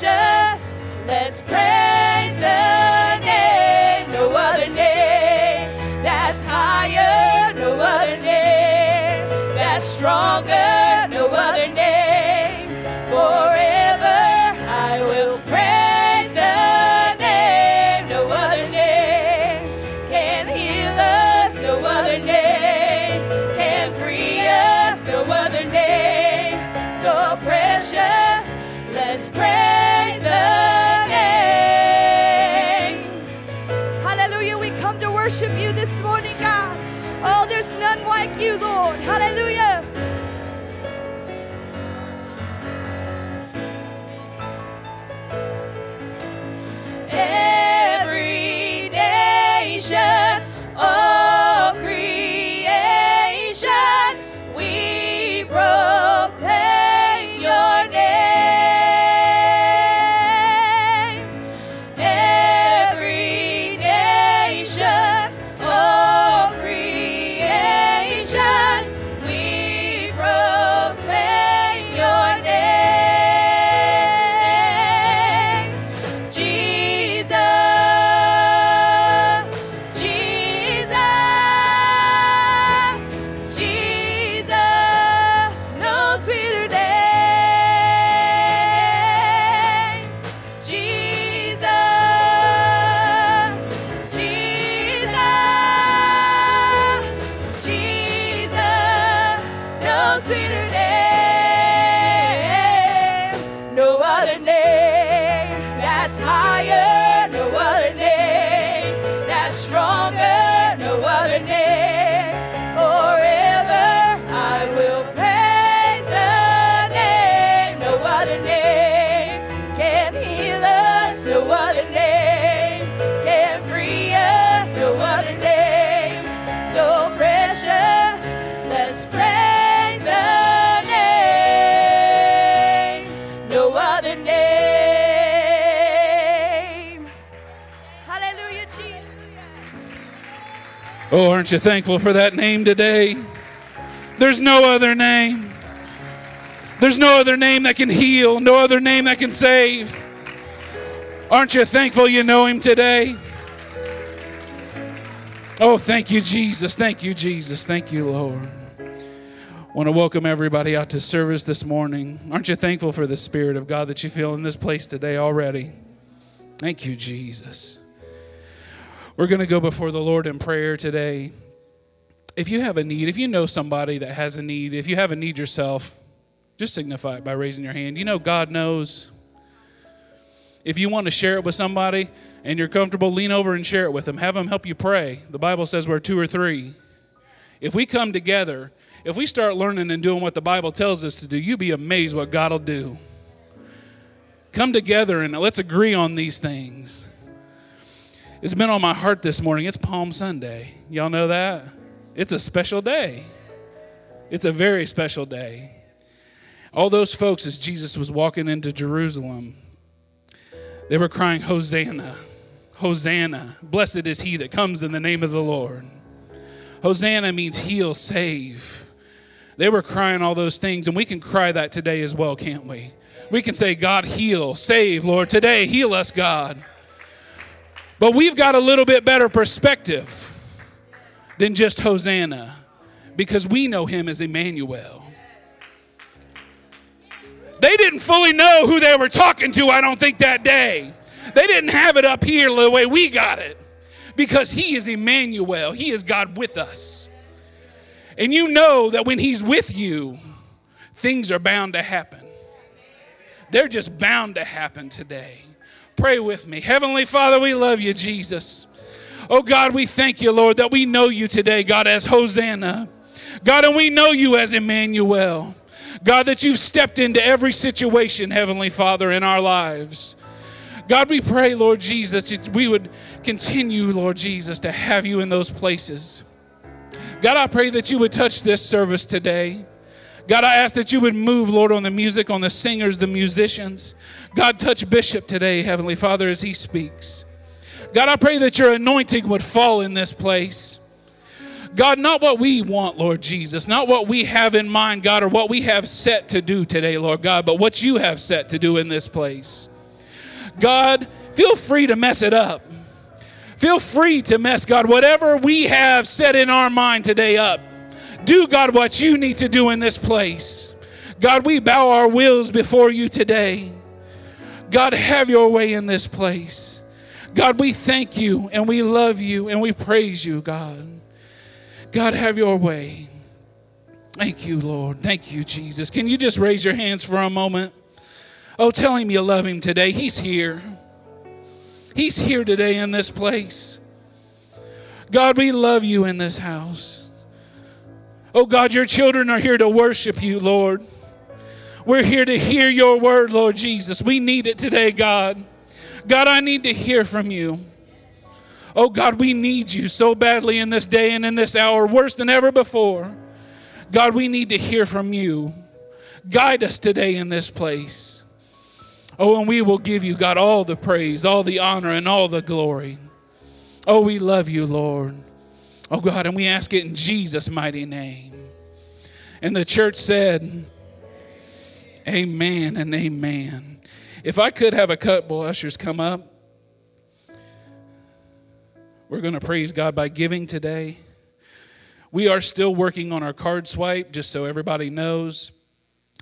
precious. Let's praise the name, no other name that's higher, no other name that's stronger, no other name forever. I will praise the name, no other name can heal us, no other name can free us, no other name so precious. Let's praise the worship you this morning, God. Oh, there's none like you, Lord. Hallelujah. Every nation, all creation, we proclaim your name. Every nation, Oh, aren't you thankful for that name today? There's no other name. There's no other name that can heal, no other name that can save. Aren't you thankful you know him today? Oh, thank you, Jesus. Thank you, Jesus. Thank you, Lord. I want to welcome everybody out to service this morning. Aren't you thankful for the Spirit of God that you feel in this place today already? Thank you, Jesus. We're going to go before the Lord in prayer today. If you have a need, if you know somebody that has a need, if you have a need yourself, just signify it by raising your hand. You know God knows. If you want to share it with somebody and you're comfortable, lean over and share it with them. Have them help you pray. The Bible says we're two or three. If we come together, if we start learning and doing what the Bible tells us to do, you'd be amazed what God will do. Come together and let's agree on these things. It's been on my heart this morning. It's Palm Sunday. Y'all know that? It's a special day. It's a very special day. All those folks, as Jesus was walking into Jerusalem, they were crying, Hosanna, Hosanna. Blessed is he that comes in the name of the Lord. Hosanna means heal, save. They were crying all those things, and we can cry that today as well, can't we? We can say, God, heal, save, Lord. Today, heal us, God. But we've got a little bit better perspective than just Hosanna, because we know him as Emmanuel. They didn't fully know who they were talking to, I don't think, that day. They didn't have it up here the way we got it, because he is Emmanuel. He is God with us. And you know that when he's with you, things are bound to happen. They're just bound to happen today. Pray with me. Heavenly Father, we love you, Jesus. Oh, God, we thank you, Lord, that we know you today, God, as Hosanna. God, and we know you as Emmanuel. God, that you've stepped into every situation, Heavenly Father, in our lives. God, we pray, Lord Jesus, that we would continue, Lord Jesus, to have you in those places. God, I pray that you would touch this service today. God, I ask that you would move, Lord, on the music, on the singers, the musicians. God, touch Bishop today, Heavenly Father, as he speaks. God, I pray that your anointing would fall in this place. God, not what we want, Lord Jesus, not what we have in mind, God, or what we have set to do today, Lord God, but what you have set to do in this place. God, feel free to mess it up. Feel free to mess, God, whatever we have set in our mind today up. Do, God, what you need to do in this place. God, we bow our wills before you today. God, have your way in this place. God, we thank you and we love you and we praise you, God. God, have your way. Thank you, Lord. Thank you, Jesus. Can you just raise your hands for a moment? Oh, tell him you love him today. He's here. He's here today in this place. God, we love you in this house. Oh, God, your children are here to worship you, Lord. We're here to hear your word, Lord Jesus. We need it today, God. God, I need to hear from you. Oh, God, we need you so badly in this day and in this hour, worse than ever before. God, we need to hear from you. Guide us today in this place. Oh, and we will give you, God, all the praise, all the honor, and all the glory. Oh, we love you, Lord. Oh, God, and we ask it in Jesus' mighty name. And the church said, amen and amen. If I could have a couple ushers come up. We're going to praise God by giving today. We are still working on our card swipe, just so everybody knows.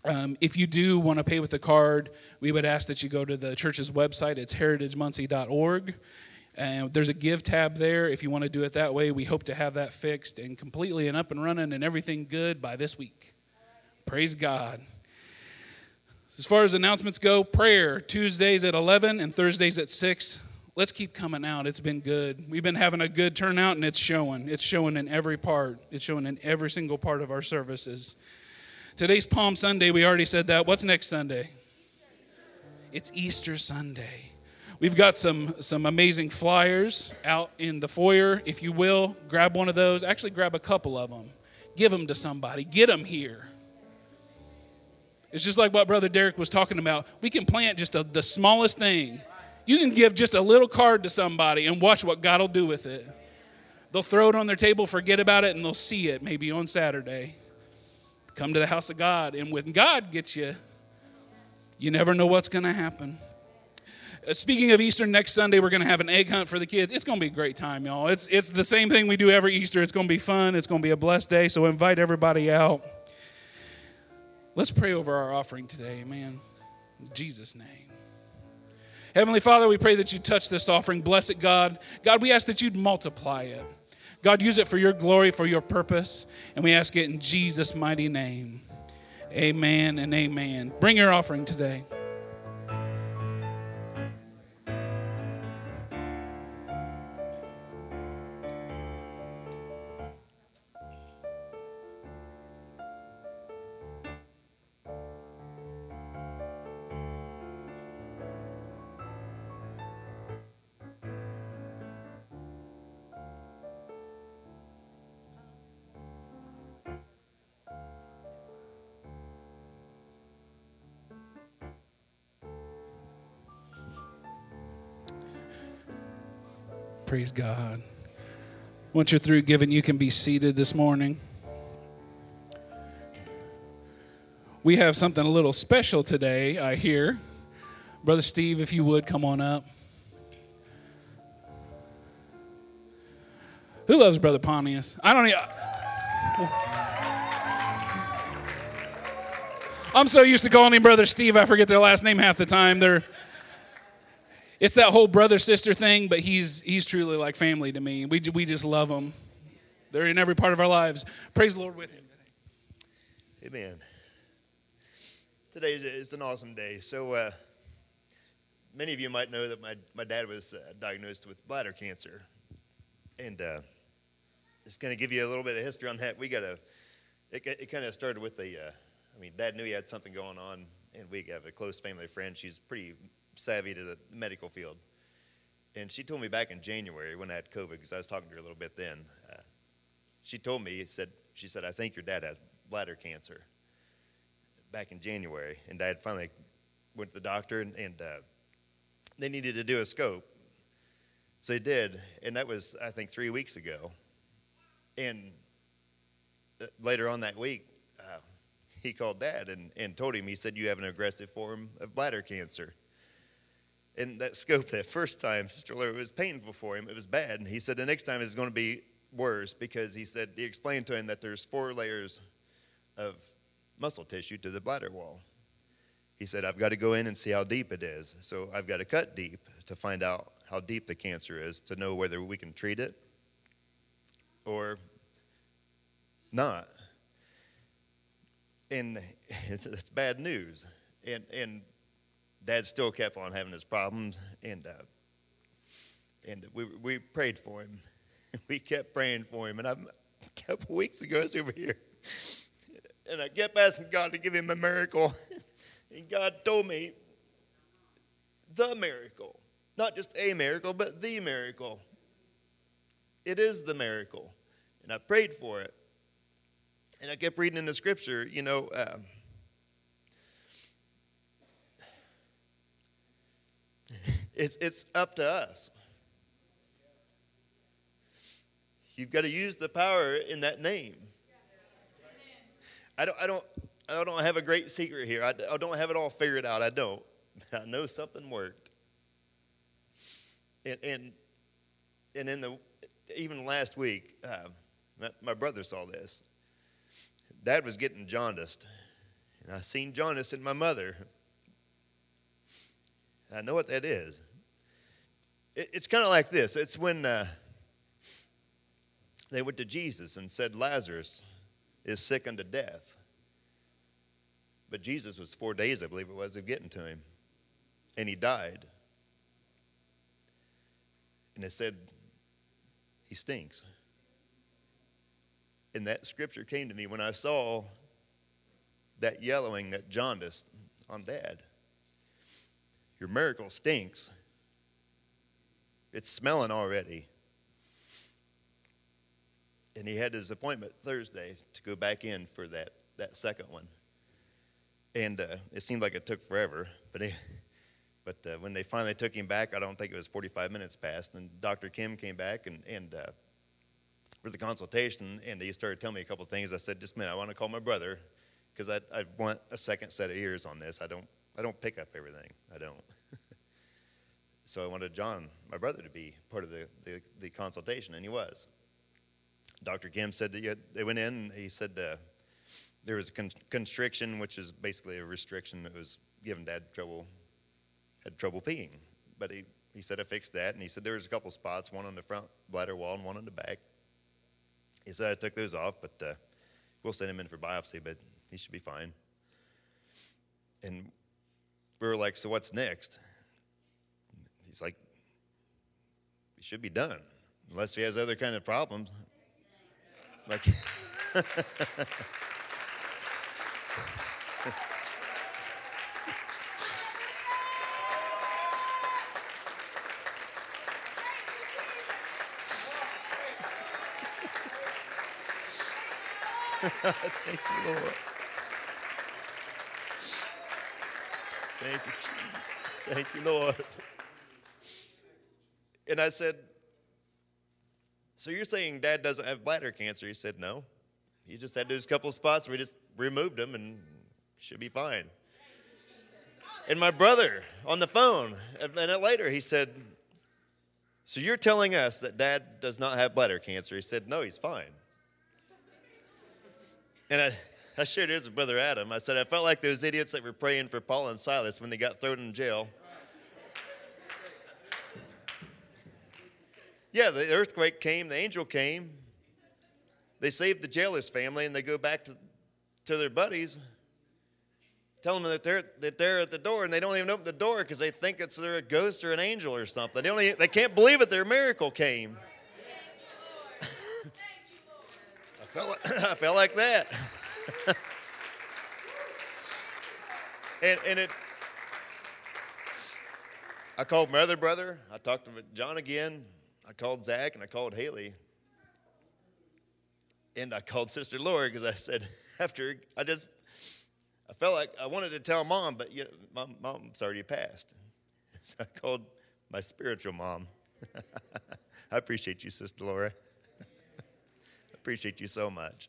If you do want to pay with a card, we would ask that you go to the church's website. It's heritagemuncie.org. And there's a give tab there. If you want to do it that way, we hope to have that fixed and completely and up and running and everything good by this week. Praise God. As far as announcements go, prayer, Tuesdays at 11 and Thursdays at 6. Let's keep coming out. It's been good. We've been having a good turnout, and it's showing. It's showing in every part. It's showing in every single part of our services. Today's Palm Sunday. We already said that. What's next Sunday? It's Easter Sunday. We've got some amazing flyers out in the foyer. If you will, grab one of those. Actually, grab a couple of them. Give them to somebody. Get them here. It's just like what Brother Derek was talking about. We can plant just the smallest thing. You can give just a little card to somebody and watch what God will do with it. They'll throw it on their table, forget about it, and they'll see it maybe on Saturday. Come to the house of God, and when God gets you, you never know what's going to happen. Speaking of Easter, next Sunday we're going to have an egg hunt for the kids. It's going to be a great time, y'all. It's the same thing we do every Easter. It's going to be fun. It's going to be a blessed day, so invite everybody out. Let's pray over our offering today, amen. In Jesus' name. Heavenly Father, we pray that you touch this offering. Bless it, God. God, we ask that you'd multiply it. God, use it for your glory, for your purpose, and we ask it in Jesus' mighty name. Amen and amen. Bring your offering today. Praise God. Once you're through giving, you can be seated this morning. We have something a little special today, I hear. Brother Steve, if you would, come on up. Who loves Brother Pontius? I don't even... I'm so used to calling him Brother Steve, I forget their last name half the time. It's that whole brother-sister thing, but he's truly like family to me. We just love them. They're in every part of our lives. Praise the Lord with him. Amen. Today is an awesome day. So many of you might know that my dad was diagnosed with bladder cancer. And it's going to give you a little bit of history on that. It kind of started with Dad knew he had something going on, and we have a close family friend. She's pretty savvy to the medical field. And she told me back in January when I had COVID, because I was talking to her a little bit then, she told me, she said, I think your dad has bladder cancer back in January. And Dad finally went to the doctor and they needed to do a scope. So they did. And that was, I think, 3 weeks ago. And later on that week, he called Dad and told him, he said, you have an aggressive form of bladder cancer. in that scope that first time, Sister Larry, it was painful for him. It was bad. And he said the next time it's going to be worse, because he said, he explained to him that there's 4 layers of muscle tissue to the bladder wall. He said, I've got to go in and see how deep it is. So I've got to cut deep to find out how deep the cancer is, to know whether we can treat it or not. And it's bad news. And Dad still kept on having his problems. And we prayed for him. We kept praying for him. And a couple weeks ago, I was over here. And I kept asking God to give him a miracle. And God told me the miracle. Not just a miracle, but the miracle. It is the miracle. And I prayed for it. And I kept reading in the scripture, you know, it's up to us. You've got to use the power in that name. I don't have a great secret here. I don't have it all figured out. I don't. I know something worked. And in the even last week, my brother saw this. Dad was getting jaundiced, and I seen jaundice in my mother. I know what that is. It's kind of like this. It's when they went to Jesus and said Lazarus is sick unto death. But Jesus was 4 days, I believe it was, of getting to him. And he died. And they said, he stinks. And that scripture came to me when I saw that yellowing, that jaundice on Dad. Your miracle stinks. It's smelling already. And he had his appointment Thursday to go back in for that second one. And it seemed like it took forever, but when they finally took him back, I don't think it was 45 minutes past, and Dr. Kim came back and for the consultation, and he started telling me a couple of things. I said, just a minute, I want to call my brother, because I want a second set of ears on this. I don't pick up everything. I don't. So I wanted John, my brother, to be part of the consultation, and he was. Dr. Kim said that they went in, and he said there was a constriction, which is basically a restriction that was giving Dad trouble, had trouble peeing. But he said, I fixed that. And he said there was a couple spots, one on the front bladder wall and one on the back. He said, I took those off, but we'll send him in for biopsy, but he should be fine. And we were like, so what's next? He's like, he should be done, unless he has other kind of problems. Like... Thank you, Lord. Thank you, Jesus. Thank you, Lord. And I said, so you're saying Dad doesn't have bladder cancer? He said, no. He just had those couple spots. We just removed them and should be fine. And my brother on the phone a minute later, he said, so you're telling us that Dad does not have bladder cancer? He said, no, he's fine. And I shared this with Brother Adam. I said, I felt like those idiots that were praying for Paul and Silas when they got thrown in jail. Yeah, the earthquake came. The angel came. They saved the jailer's family, and they go back to their buddies, tell them that they're at the door, and they don't even open the door because they think it's they're a ghost or an angel or something. They can't believe it. Their miracle came. I felt like that. and I called my other brother. I talked to John again. I called Zach, and I called Haley. And I called Sister Laura, because I said, I felt like I wanted to tell Mom, but you know, my mom's already passed. So I called my spiritual mom. I appreciate you, Sister Laura. Appreciate you so much.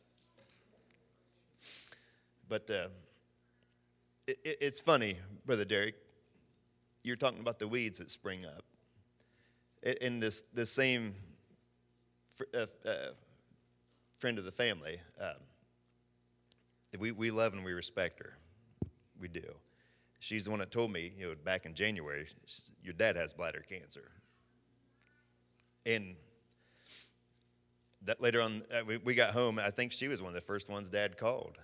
But it's funny, Brother Derek. you're talking about the weeds that spring up. In this same friend of the family, we love and we respect her. We do. She's the one that told me, back in January, your dad has bladder cancer. And that later on, we got home, and I think she was one of the first ones Dad called.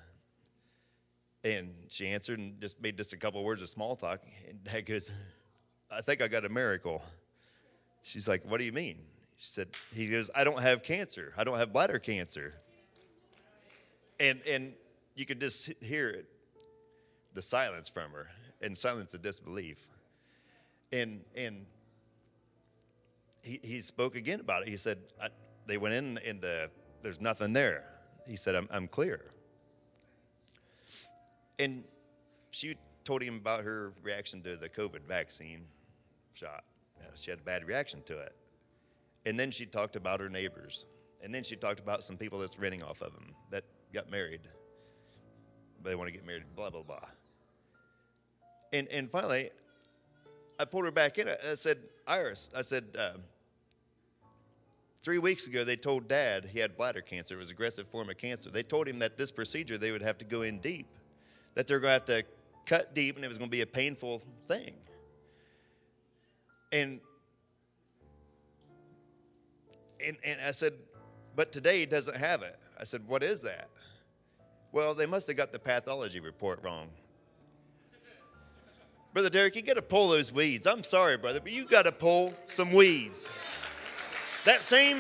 And she answered and just made just a couple of words of small talk. And Dad goes, I think I got a miracle. She's like, what do you mean? She said, he goes, I don't have cancer. I don't have bladder cancer. And you could just hear it, the silence from her, and silence of disbelief. And he spoke again about it. He said, they went in and there's nothing there. He said, I'm clear. And she told him about her reaction to the COVID vaccine shot. She had a bad reaction to it. And then she talked about her neighbors. And then she talked about some people that's renting off of them that got married. They want to get married, blah, blah, blah. And finally, I pulled her back in. I said, Iris, 3 weeks ago they told Dad he had bladder cancer. It was an aggressive form of cancer. They told him that this procedure they would have to go in deep, that they're going to have to cut deep, and it was going to be a painful thing. And I said, but today he doesn't have it. I said, what is that? Well, they must have got the pathology report wrong. Brother Derek, you got to pull those weeds. I'm sorry, brother, but you got to pull some weeds. That same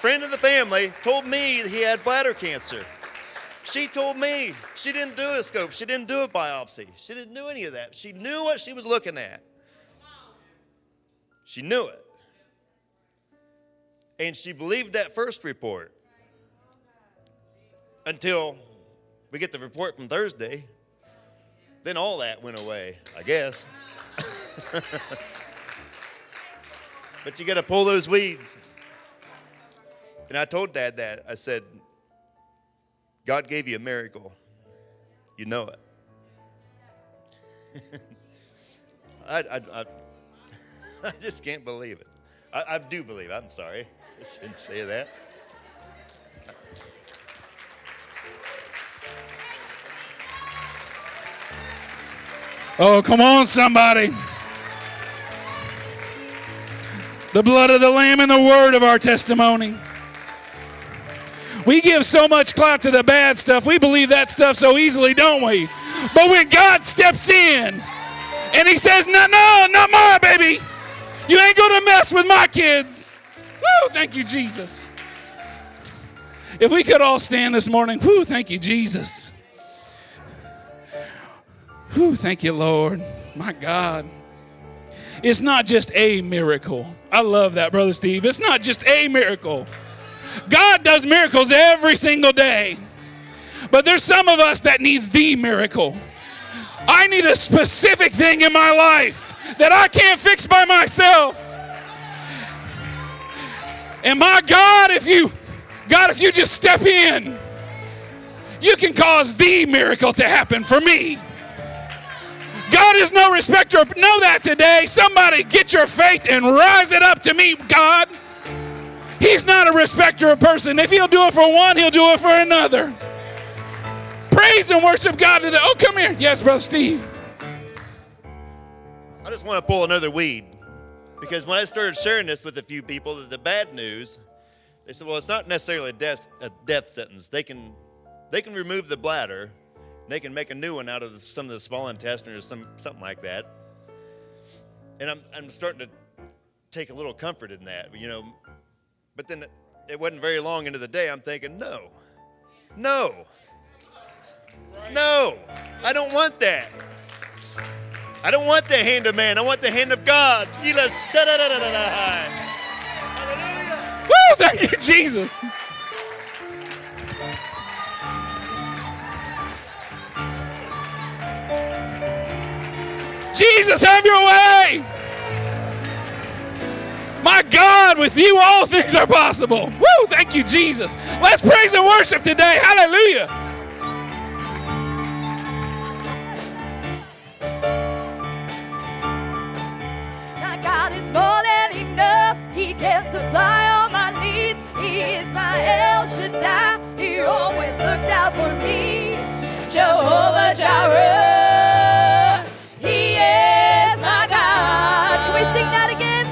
friend of the family told me he had bladder cancer. She told me she didn't do a scope. She didn't do a biopsy. She didn't do any of that. She knew what she was looking at. She knew it. And she believed that first report until we get the report from Thursday. Then all that went away, I guess. But you got to pull those weeds. And I told Dad that. I said, God gave you a miracle. You know it. I just can't believe it. I do believe it. I'm sorry. I shouldn't say that. Oh, come on, somebody. The blood of the Lamb and the word of our testimony. We give so much clout to the bad stuff. We believe that stuff so easily, don't we? But when God steps in and he says, no, not my baby. You ain't going to mess with my kids. Woo, thank you, Jesus. If we could all stand this morning, woo, thank you, Jesus. Whew, thank you, Lord. My God. It's not just a miracle. I love that, Brother Steve. It's not just a miracle. God does miracles every single day. But there's some of us that needs the miracle. I need a specific thing in my life that I can't fix by myself. And my God, if you just step in, you can cause the miracle to happen for me. God is no respecter. Know that today. Somebody get your faith and rise it up to meet God. He's not a respecter of person. If he'll do it for one, he'll do it for another. Praise and worship God today. Oh, come here. Yes, Brother Steve. I just want to pull another weed. Because when I started sharing this with a few people, the bad news, they said, well, it's not necessarily a death sentence. They can remove the bladder. They can make a new one out of some of the small intestine or something like that. And I'm starting to take a little comfort in that, But then it wasn't very long into the day, I'm thinking, no, I don't want that. I don't want the hand of man. I want the hand of God. Hallelujah. Woo, thank you, Jesus. Jesus, have your way. My God, with you all things are possible. Woo, thank you, Jesus. Let's praise and worship today. Hallelujah. God is more than enough. He can supply all my needs. He is my El Shaddai. He always looks out for me. Jehovah Jireh, He is my God. Can we sing that again?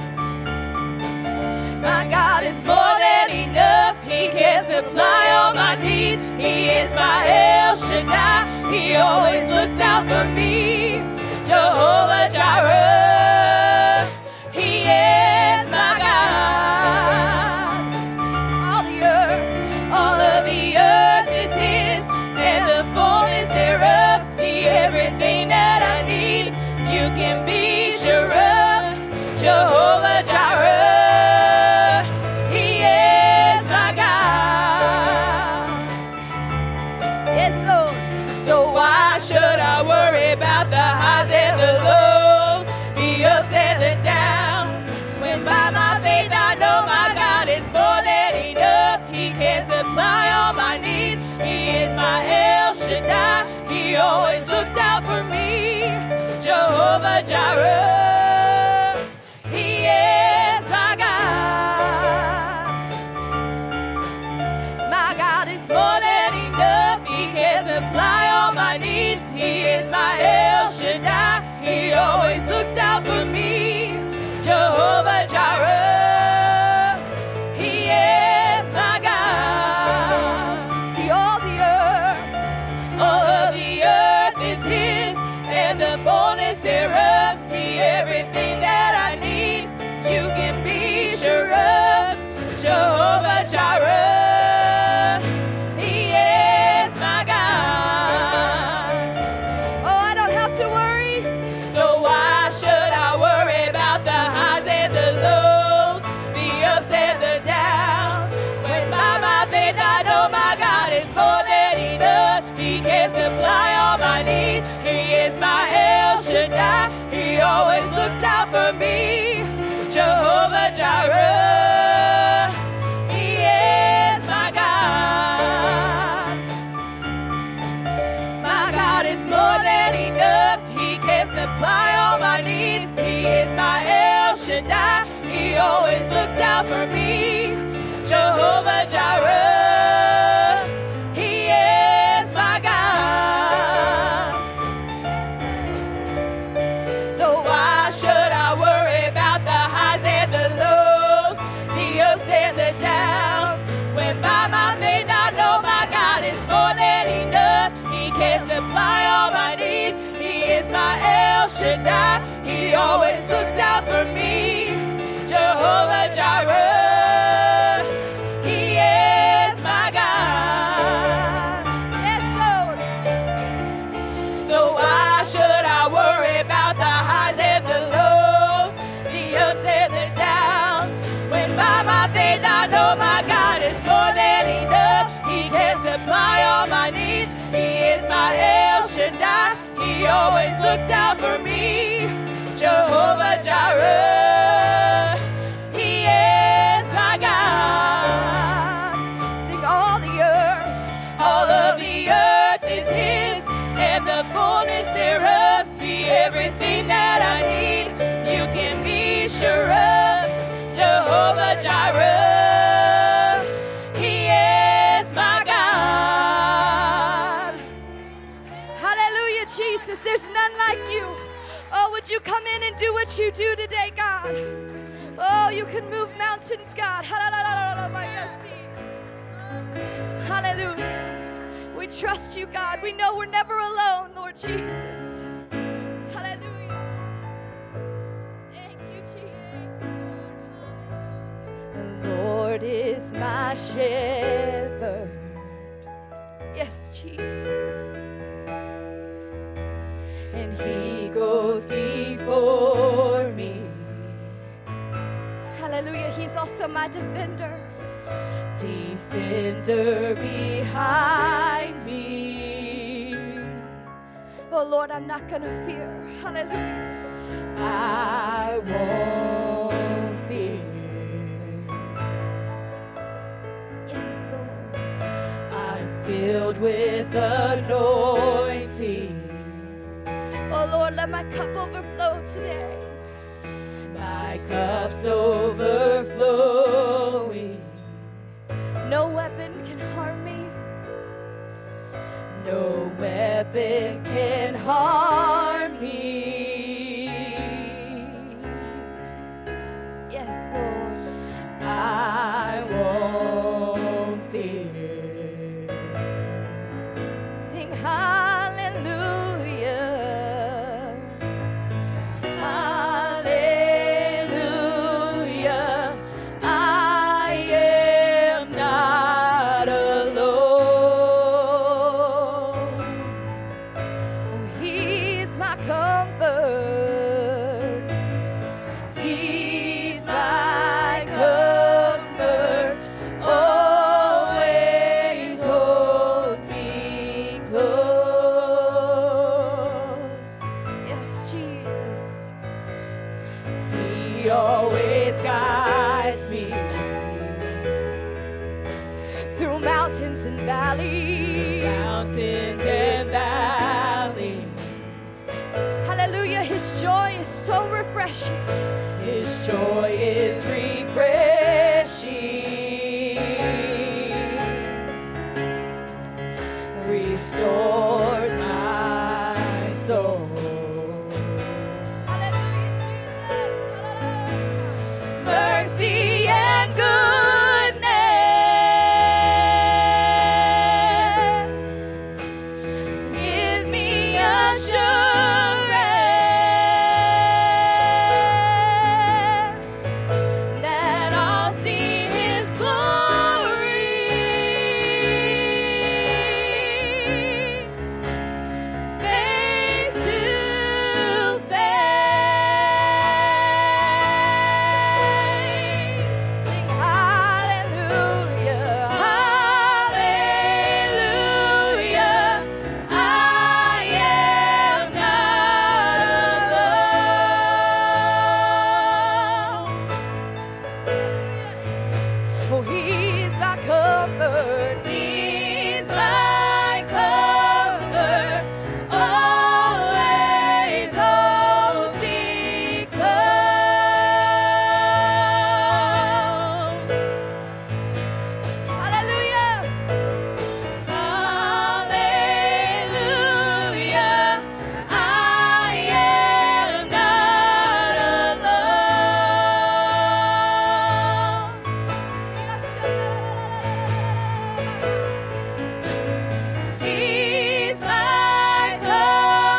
My God is more than enough. He can supply all my needs. He is my El Shaddai. He always looks out for me. Jehovah Jireh, He is my God. All of the earth is His, and the fullness thereof. See everything that I need, you can be sure of. Jehovah Jireh, He is my God. Yes, Lord. So why should I worry about the highs and the lows, the ups and the downs, when by my faith I know my God is more than enough. He can supply all my needs. He is my El Shaddai. He always looks out for me. Jehovah Jireh, He is my God. My God is more than enough. He can supply all my needs. He is my El Shaddai. He always looks out for me. Jehovah Jireh, He is my God. See, all of the earth is His, and the fullness thereof. See, everything that I need, you can be sure of. Jehovah Jireh, He is my God. Oh, I don't have to worry. So why should I worry about the highs and the lows, the ups and the downs, when by my faith I know my God is more than enough. He can supply all my needs. He is my El Shaddai. He always looks out for me. Jehovah Jireh, He is my God. My God is more than enough. He can supply all my needs. He is my El Shaddai. He always looks out for me. Jehovah Jireh, He is my God. So why should I worry about the highs and the lows, the ups and the downs, when by my faith I know my God is more than enough. He can supply all my needs. He is my El Shaddai. He always looks out for me. Jehovah Jireh, He is my God. Yes, Lord. So why should I worry about the highs and the lows, the ups and the downs, when by my faith I know my God is more than enough. He can supply all my needs. He is my El Shaddai. He always looks out for me. Jehovah Jireh, He is my God. Sing all of the earth is His, and the fullness thereof. See everything that I need, you can be sure of. Jehovah Jireh, He is my God. Hallelujah, Jesus, there's none like you. Oh, would you come in and do what you do today, God? Oh, you can move mountains, God. Hallelujah. We trust you, God. We know we're never alone, Lord Jesus. Hallelujah. Thank you, Jesus. The Lord is my shepherd. Yes, Jesus. And He goes before me. Hallelujah. He's also my defender. Defender behind me. Oh, Lord, I'm not going to fear. Hallelujah. I won't fear. Yes, Lord. I'm filled with anointing. Oh, Lord, let my cup overflow today. my cup's overflowing. No weapon can harm me. No weapon can harm me. Yes, Lord. I won't fear. Sing hallelujah. Hallelujah. I am not alone. Oh, he's my comfort. He's my comfort. Always holds me close. Yes, Jesus. He always guides me through mountains and valleys. Mountains and valleys. Hallelujah, his joy is so refreshing. His joy is refreshing. Restores my soul. Hallelujah, Jesus. Mercy and goodness give me assurance that I'll see his glory. Face to face. Sing hallelujah, hallelujah. I am not alone. Oh, he's my comfort. He's my comfort. Always holds me close. Hallelujah. Hallelujah. I am not alone. He's my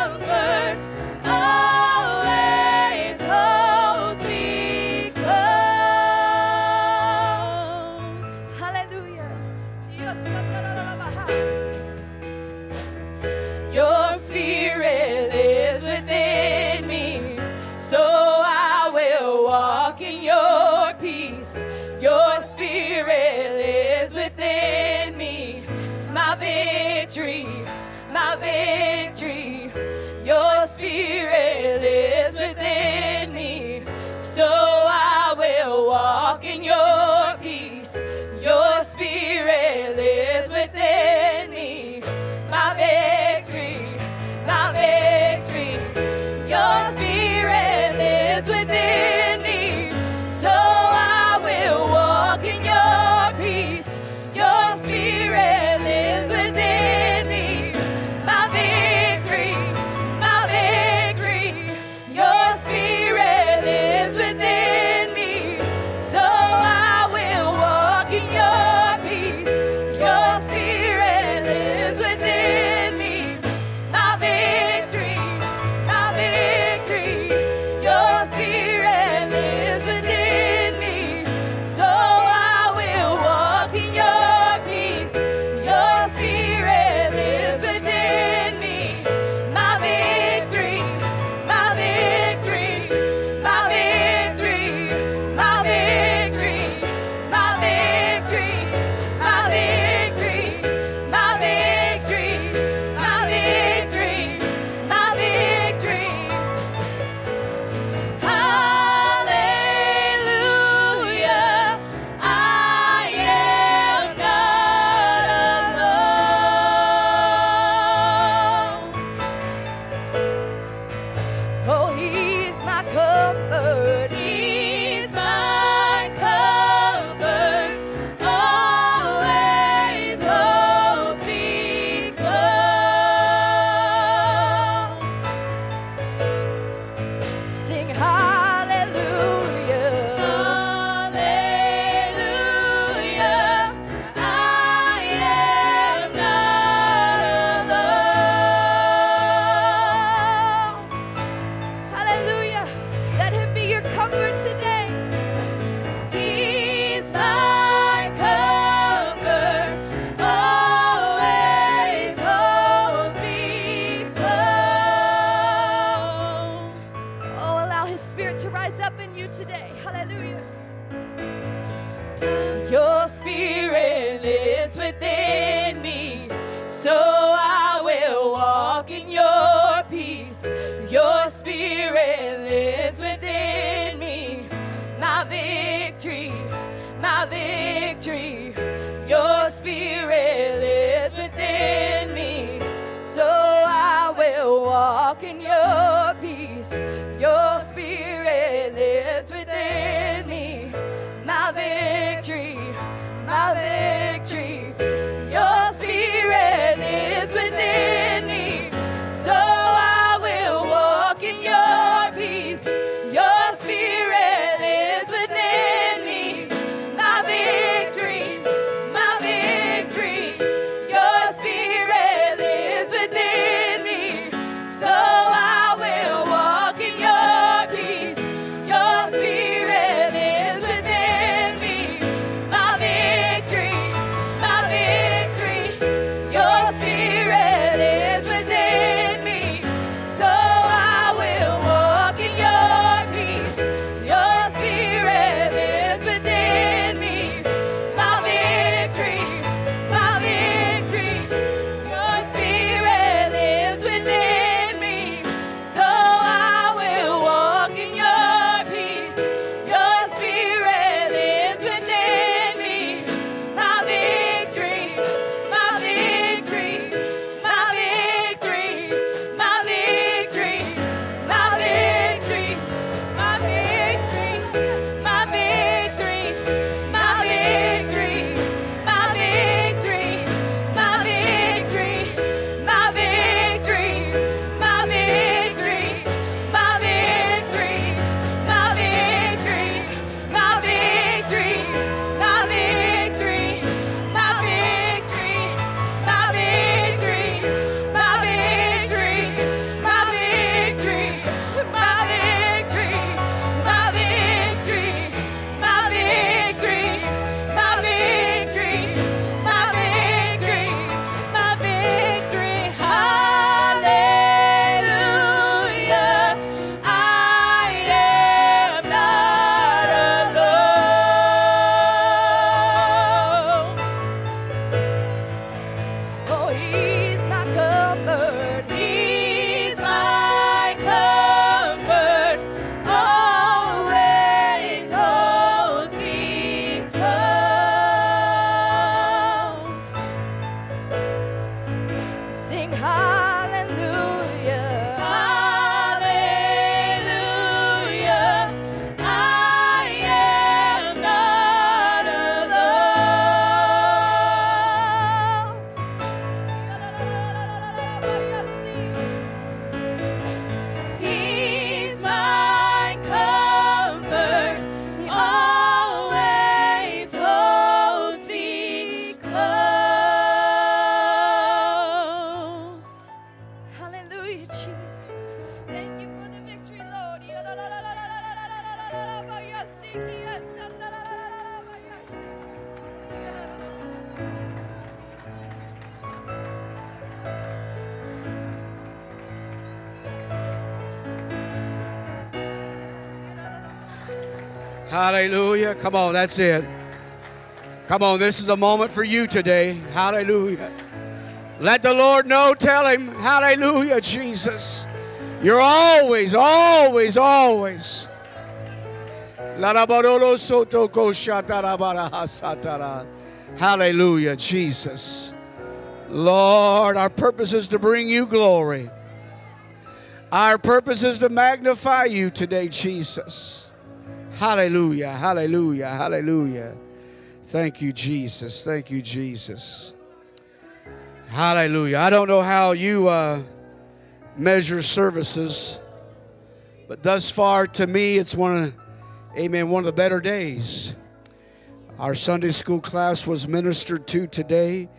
comfort. Always holds me close. Hallelujah. Your spirit is within me, so I will walk in your peace. Your spirit is within me. It's my victory, my victory. Your spirit is within me, so I will walk in your peace. Your spirit is within me, my victory, my victory. Your spirit is within me, so I will walk in your peace. Your spirit is within me, my victory, my victory. Hallelujah. Come on, that's it. Come on, this is a moment for you today. Hallelujah. Let the Lord know. Tell him, hallelujah, Jesus. You're always, always, always. Hallelujah, Jesus. Lord, our purpose is to bring you glory. Our purpose is to magnify you today, Jesus. Hallelujah, hallelujah, hallelujah. Thank you, Jesus. Thank you, Jesus. Hallelujah. I don't know how you measure services, but thus far to me it's one of the better days. Our Sunday school class was ministered to today,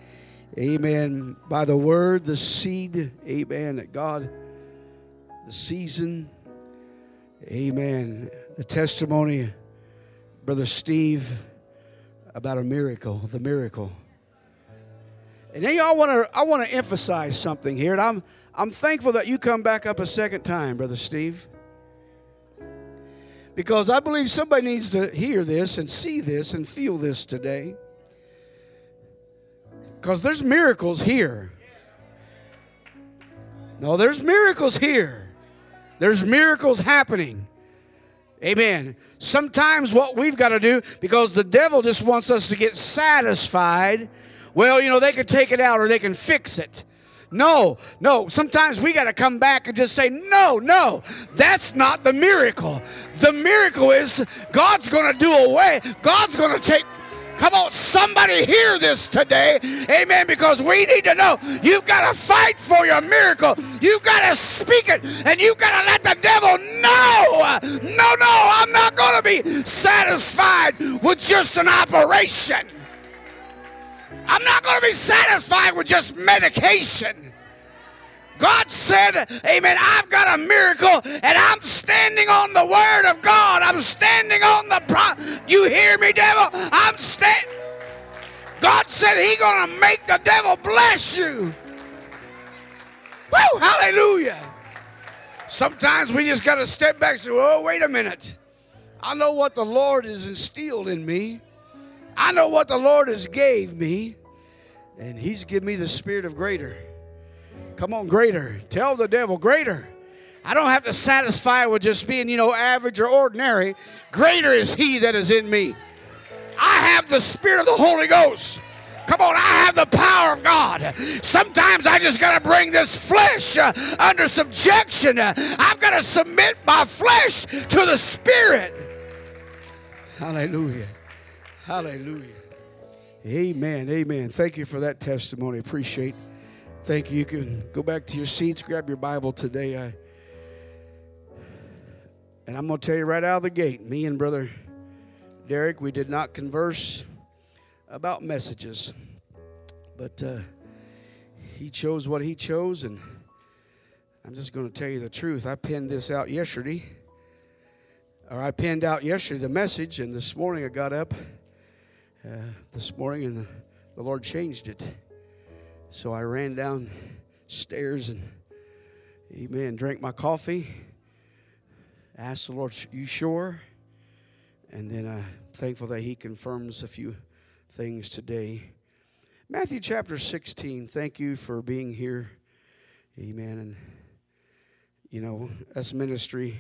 amen, by the word, the seed, amen, that God, the season, amen, the testimony, Brother Steve, about a miracle, the miracle. And then y'all I want to emphasize something here. And I'm thankful that you come back up a second time, Brother Steve, because I believe somebody needs to hear this and see this and feel this today. Because there's miracles here. No, there's miracles here. There's miracles happening. Amen. Sometimes what we've got to do, because the devil just wants us to get satisfied. Well, you know, they can take it out or they can fix it. No. Sometimes we got to come back and just say, no, that's not the miracle. The miracle is God's going to do away. God's going to take. Come on, somebody hear this today. Amen, because we need to know you've got to fight for your miracle. You've got to speak it, and you've got to let the devil know. No, I'm not going to be satisfied with just an operation. I'm not going to be satisfied with just medication. God said, amen, I've got a miracle, and I'm standing on the word of God. I'm standing on the you hear me, devil? God said he's going to make the devil bless you. Woo, hallelujah. Sometimes we just got to step back and say, oh, wait a minute. I know what the Lord has instilled in me. I know what the Lord has gave me, and he's given me the spirit of greater. Come on, greater. Tell the devil, greater. I don't have to satisfy with just being, average or ordinary. Greater is he that is in me. I have the spirit of the Holy Ghost. Come on, I have the power of God. Sometimes I just got to bring this flesh under subjection. I've got to submit my flesh to the spirit. Hallelujah. Hallelujah. Amen. Thank you for that testimony. Appreciate it. Thank you. You can go back to your seats. Grab your Bible today. And I'm going to tell you right out of the gate, me and Brother Derek, we did not converse about messages. But he chose what he chose, and I'm just going to tell you the truth. I penned out yesterday the message, and this morning I got up and the Lord changed it. So I ran downstairs and, amen, drank my coffee, asked the Lord, you sure? And then I'm thankful that he confirms a few things today. Matthew chapter 16, thank you for being here, amen. And, that's ministry.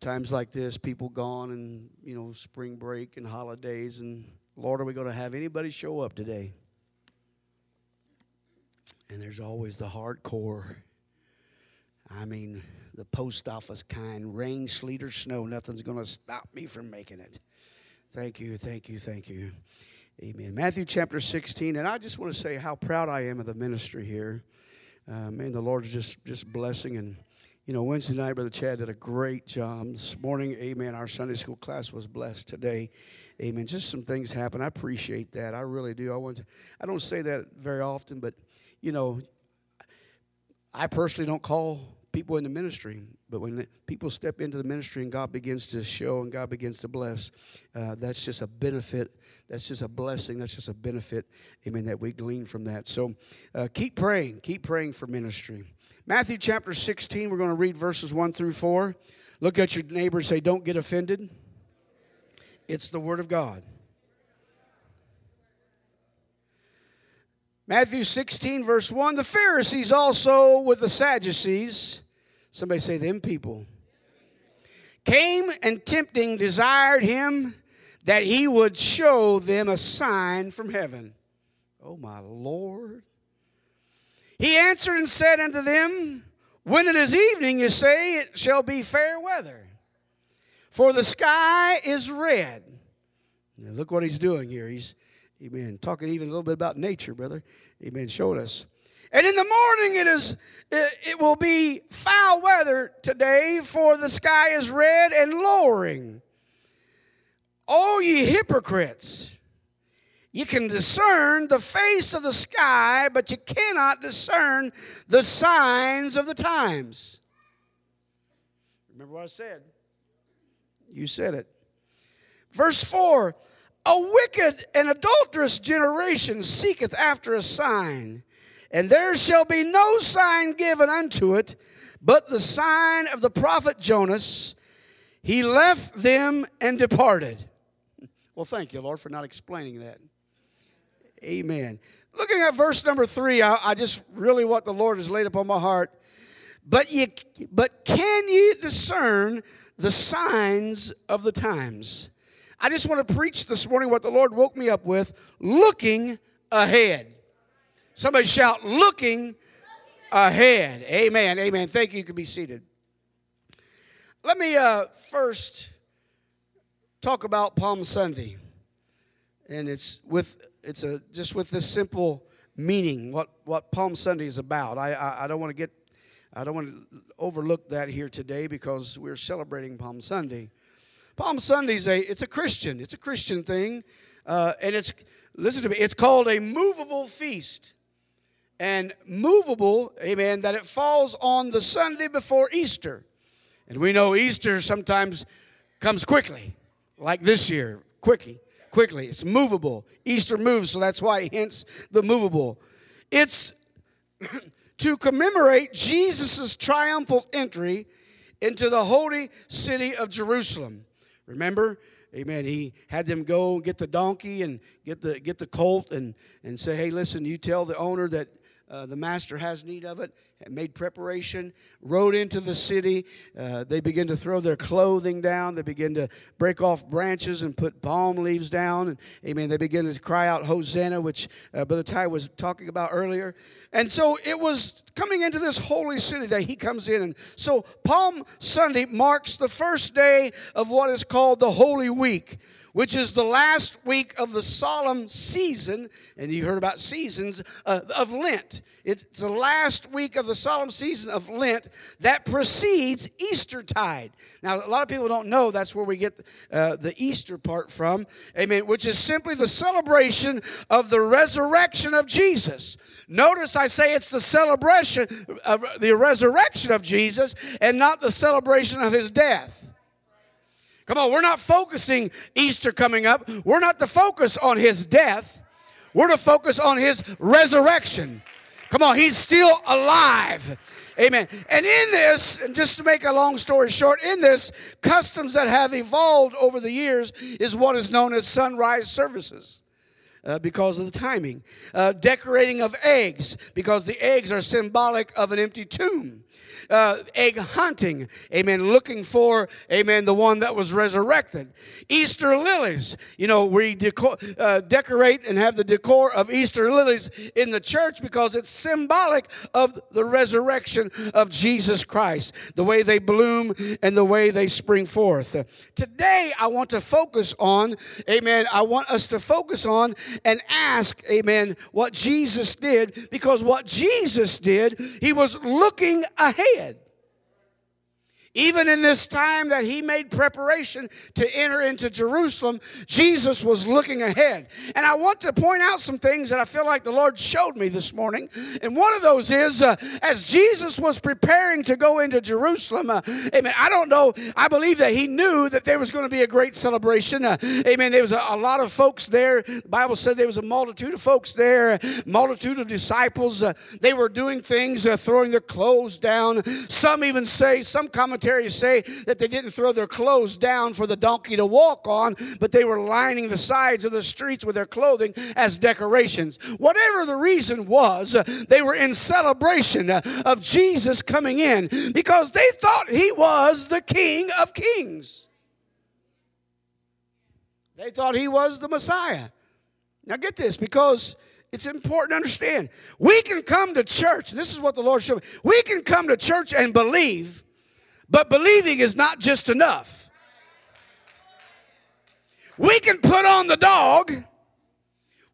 Times like this, people gone and, spring break and holidays. And, Lord, are we going to have anybody show up today? And there's always the hardcore. The post office kind, rain, sleet, or snow. Nothing's going to stop me from making it. Thank you. Amen. Matthew chapter 16. And I just want to say how proud I am of the ministry here. Man, the Lord's just blessing and, Wednesday night, Brother Chad did a great job. This morning, amen, our Sunday school class was blessed today. Amen. Just some things happened. I appreciate that. I really do. I don't say that very often, but, I personally don't call people into ministry. But when people step into the ministry and God begins to show and God begins to bless, that's just a benefit. That's just a blessing. That's just a benefit, amen, that we glean from that. So keep praying. Keep praying for ministry. Matthew chapter 16, we're going to read verses 1 through 4. Look at your neighbor and say, don't get offended. It's the word of God. Matthew 16, verse 1, the Pharisees also with the Sadducees, somebody say them people, came and tempting desired him that he would show them a sign from heaven. Oh, my Lord. He answered and said unto them, when it is evening, you say, it shall be fair weather, for the sky is red. Now look what he's doing here. He's, amen, talking even a little bit about nature, brother. Amen, showed us. And in the morning it will be foul weather today, for the sky is red and lowering. O ye hypocrites! You can discern the face of the sky, but you cannot discern the signs of the times. Remember what I said. You said it. Verse 4, a wicked and adulterous generation seeketh after a sign, and there shall be no sign given unto it, but the sign of the prophet Jonas. He left them and departed. Well, thank you, Lord, for not explaining that. Amen. Looking at verse number 3, I just really what the Lord has laid upon my heart. But can ye discern the signs of the times? I just want to preach this morning what the Lord woke me up with, looking ahead. Somebody shout, looking ahead. Amen, amen. Thank you. You can be seated. Let me first talk about Palm Sunday. And it's with this simple meaning, what Palm Sunday is about. I don't want to overlook that here today because we're celebrating Palm Sunday. Palm Sunday's it's a Christian thing, and it's, listen to me, it's called a movable feast, and movable, amen, that it falls on the Sunday before Easter, and we know Easter sometimes comes quickly, like this year, quickly. It's movable. Easter moves, so that's why, hence the movable. It's to commemorate Jesus' triumphal entry into the holy city of Jerusalem. Remember, amen, he had them go get the donkey and get the colt and say, hey, listen, you tell the owner that the master has need of it, and made preparation, rode into the city. They begin to throw their clothing down. They begin to break off branches and put palm leaves down. And, amen, they begin to cry out, Hosanna, which Brother Ty was talking about earlier. And so it was coming into this holy city that he comes in. And so Palm Sunday marks the first day of what is called the Holy Week, which is the last week of the solemn season, and you heard about seasons, of Lent. It's the last week of the solemn season of Lent that precedes Eastertide. Now, a lot of people don't know that's where we get the Easter part from, amen, which is simply the celebration of the resurrection of Jesus. Notice I say it's the celebration of the resurrection of Jesus and not the celebration of his death. Come on, we're not focusing Easter coming up. We're not to focus on his death. We're to focus on his resurrection. Come on, he's still alive. Amen. And in this, and just to make a long story short, in this, customs that have evolved over the years is what is known as sunrise services. Because of the timing. Decorating of eggs, because the eggs are symbolic of an empty tomb. Egg hunting, amen, looking for, amen, the one that was resurrected. Easter lilies, you know, we decorate and have the decor of Easter lilies in the church because it's symbolic of the resurrection of Jesus Christ, the way they bloom and the way they spring forth. Today, I want to focus on, amen, I want us to focus on and ask, amen, what Jesus did, because what Jesus did, he was looking ahead. Even in this time that he made preparation to enter into Jerusalem, Jesus was looking ahead. And I want to point out some things that I feel like the Lord showed me this morning. And one of those is, as Jesus was preparing to go into Jerusalem, amen, I don't know, I believe that he knew that there was going to be a great celebration. Amen, there was a lot of folks there. The Bible said there was a multitude of folks there, multitude of disciples. They were doing things, throwing their clothes down. Some even say, some commentators say that they didn't throw their clothes down for the donkey to walk on, but they were lining the sides of the streets with their clothing as decorations. Whatever the reason was, they were in celebration of Jesus coming in because they thought he was the King of Kings. They thought he was the Messiah. Now get this, because it's important to understand. We can come to church, and this is what the Lord showed me. We can come to church and believe, but believing is not just enough. We can put on the dog.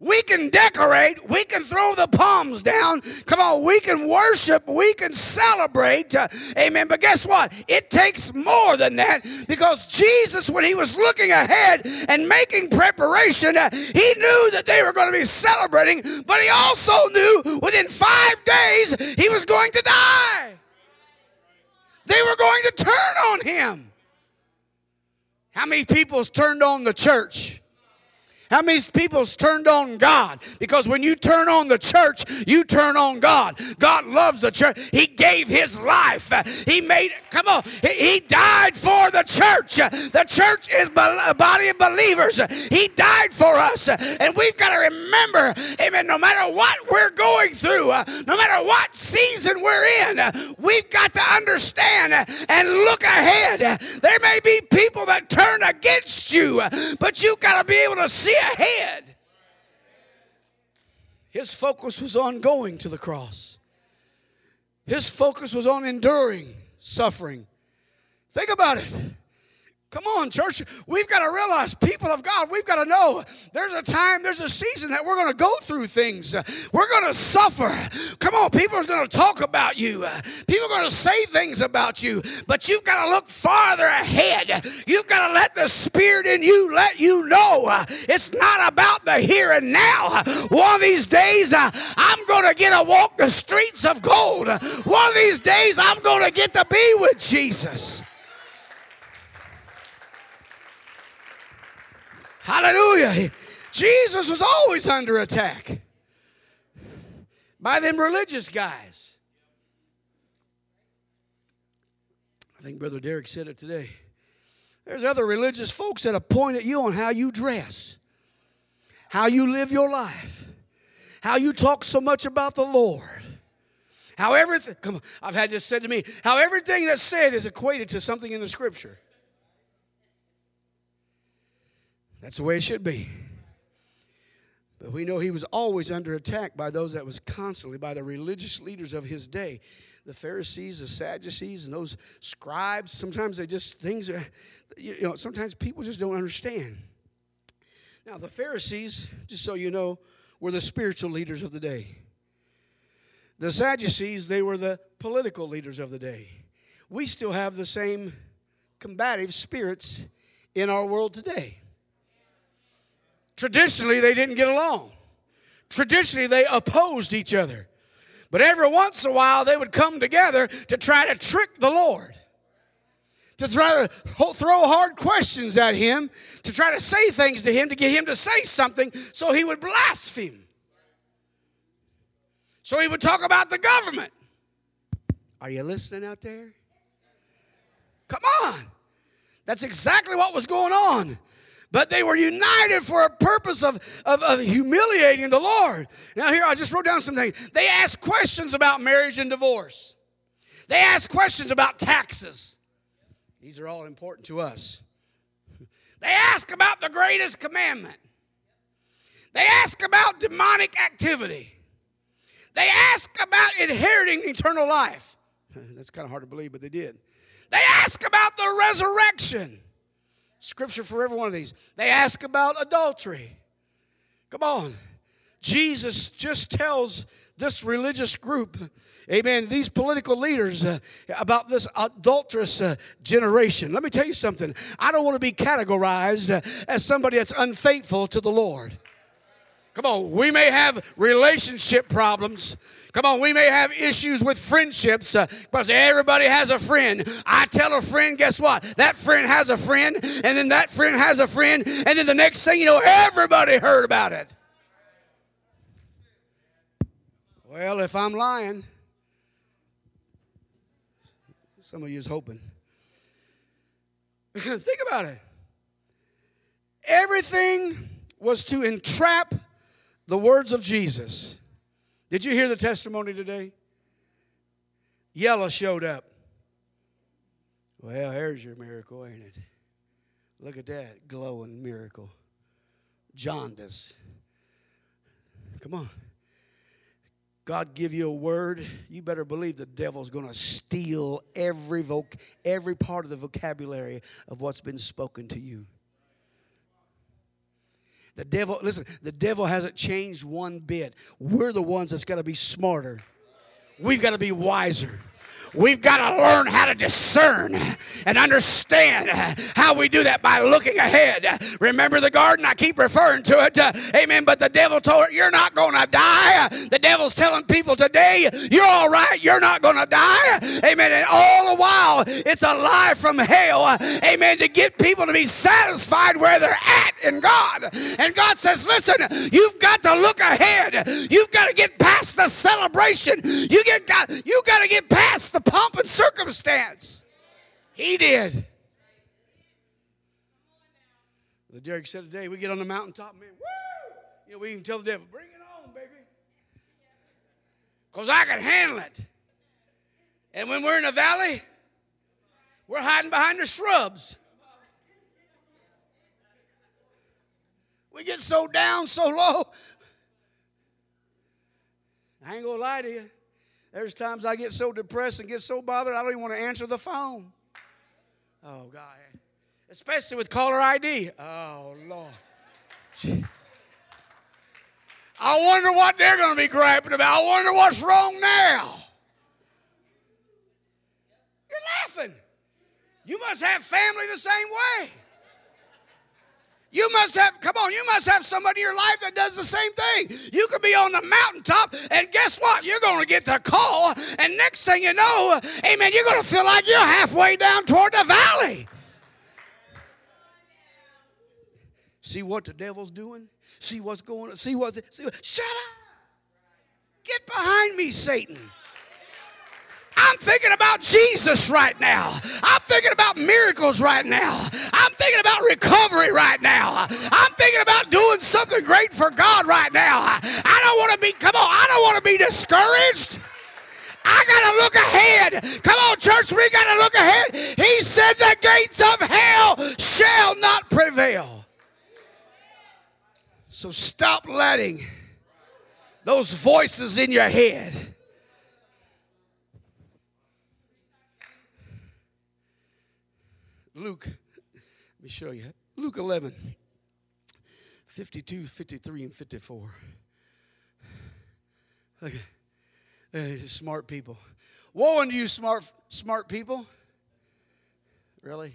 We can decorate. We can throw the palms down. Come on, we can worship. We can celebrate. Amen. But guess what? It takes more than that, because Jesus, when he was looking ahead and making preparation, he knew that they were going to be celebrating, but he also knew within 5 days he was going to die. They were going to turn on him. How many people's turned on the church? How many people's turned on God? Because when you turn on the church, you turn on God. God loves the church. He gave his life. He died for the church. The church is a body of believers. He died for us. And we've got to remember, amen, no matter what we're going through, no matter what season we're in, we've got to understand and look ahead. There may be people that turn against you, but you've got to be able to see ahead. His focus was on going to the cross. His focus was on enduring suffering. Think about it. Come on, church. We've got to realize, people of God, we've got to know there's a time, there's a season that we're going to go through things. We're going to suffer. Come on, people are going to talk about you. People are going to say things about you. But you've got to look farther ahead. You've got to let the Spirit in you let you know it's not about the here and now. One of these days, I'm going to get to walk the streets of gold. One of these days, I'm going to get to be with Jesus. Hallelujah. Jesus was always under attack by them religious guys. I think Brother Derek said it today. There's other religious folks that'll point at you on how you dress, how you live your life, how you talk so much about the Lord. How everything, come on, I've had this said to me, how everything that's said is equated to something in the Scripture. That's the way it should be. But we know he was always under attack by those that was constantly, by the religious leaders of his day. The Pharisees, the Sadducees, and those scribes. Sometimes they just, things are, you know, sometimes people just don't understand. Now, the Pharisees, just so you know, were the spiritual leaders of the day. The Sadducees, they were the political leaders of the day. We still have the same combative spirits in our world today. Traditionally, they didn't get along. Traditionally, they opposed each other. But every once in a while, they would come together to try to trick the Lord, to try to throw hard questions at him, to try to say things to him, to get him to say something so he would blaspheme. So he would talk about the government. Are you listening out there? Come on. That's exactly what was going on. But they were united for a purpose of humiliating the Lord. Now here, I just wrote down some things. They asked questions about marriage and divorce. They asked questions about taxes. These are all important to us. They asked about the greatest commandment. They asked about demonic activity. They asked about inheriting eternal life. That's kind of hard to believe, but they did. They asked about the resurrection. Scripture for every one of these. They ask about adultery. Come on. Jesus just tells this religious group, amen, these political leaders about this adulterous generation. Let me tell you something. I don't want to be categorized as somebody that's unfaithful to the Lord. Come on. We may have relationship problems. Come on, we may have issues with friendships because everybody has a friend. I tell a friend, guess what? That friend has a friend, and then that friend has a friend, and then the next thing you know, everybody heard about it. Well, if I'm lying, some of you is hoping. Think about it. Everything was to entrap the words of Jesus. Did you hear the testimony today? Yellow showed up. Well, there's your miracle, ain't it? Look at that glowing miracle. Jaundice. Come on. God give you a word. You better believe the devil's going to steal every part of the vocabulary of what's been spoken to you. The devil, listen, the devil hasn't changed one bit. We're the ones that's got to be smarter. We've got to be wiser. We've got to learn how to discern and understand how we do that by looking ahead. Remember the garden? I keep referring to it. Amen. But the devil told her, you're not going to die. The devil's telling people today, you're all right. You're not going to die. Amen. And all the while, it's a lie from hell. Amen. To get people to be satisfied where they're at in God. And God says, listen, you've got to look ahead. You've got to get past the celebration. You got to get past the pomp and circumstance. He did. The Derek said today, we get on the mountaintop, man, woo! You know, we can tell the devil, bring it on, baby. Because I can handle it. And when we're in the valley, we're hiding behind the shrubs. We get so down, so low. I ain't going to lie to you. There's times I get so depressed and get so bothered, I don't even want to answer the phone. Oh, God. Especially with caller ID. Oh, Lord. I wonder what they're going to be griping about. I wonder what's wrong now. You're laughing. You must have family the same way. You must have, come on, you must have somebody in your life that does the same thing. You could be on the mountaintop, and guess what? You're going to get the call, and next thing you know, amen, you're going to feel like you're halfway down toward the valley. See what the devil's doing? See what's going on? Shut up! Get behind me, Satan. I'm thinking about Jesus right now. I'm thinking about miracles right now. I'm thinking about recovery right now. I'm thinking about doing something great for God right now. I don't want to be discouraged. I got to look ahead. Come on, church, we got to look ahead. He said the gates of hell shall not prevail. So stop letting those voices in your head. Luke, let me show you. Luke 11, 52, 53, and 54. Look, smart people. Woe unto you, smart people. Really?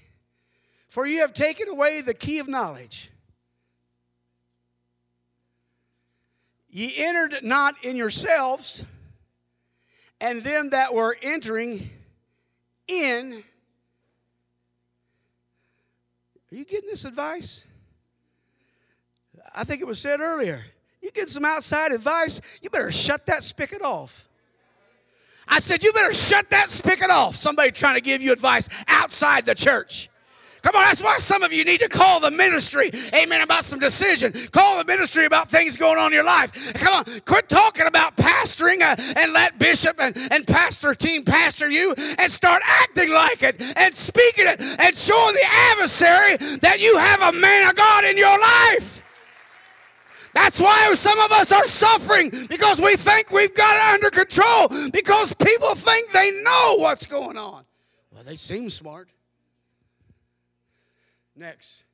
For you have taken away the key of knowledge. Ye entered not in yourselves, and them that were entering in. Are you getting this advice? I think it was said earlier. You get some outside advice, you better shut that spigot off. I said, you better shut that spigot off. Somebody trying to give you advice outside the church. Come on, that's why some of you need to call the ministry, amen, about some decision. Call the ministry about things going on in your life. Come on, quit talking about pastoring and let bishop and pastor team pastor you and start acting like it and speaking it and showing the adversary that you have a man of God in your life. That's why some of us are suffering, because we think we've got it under control, because people think they know what's going on. Well, they seem smart. Next.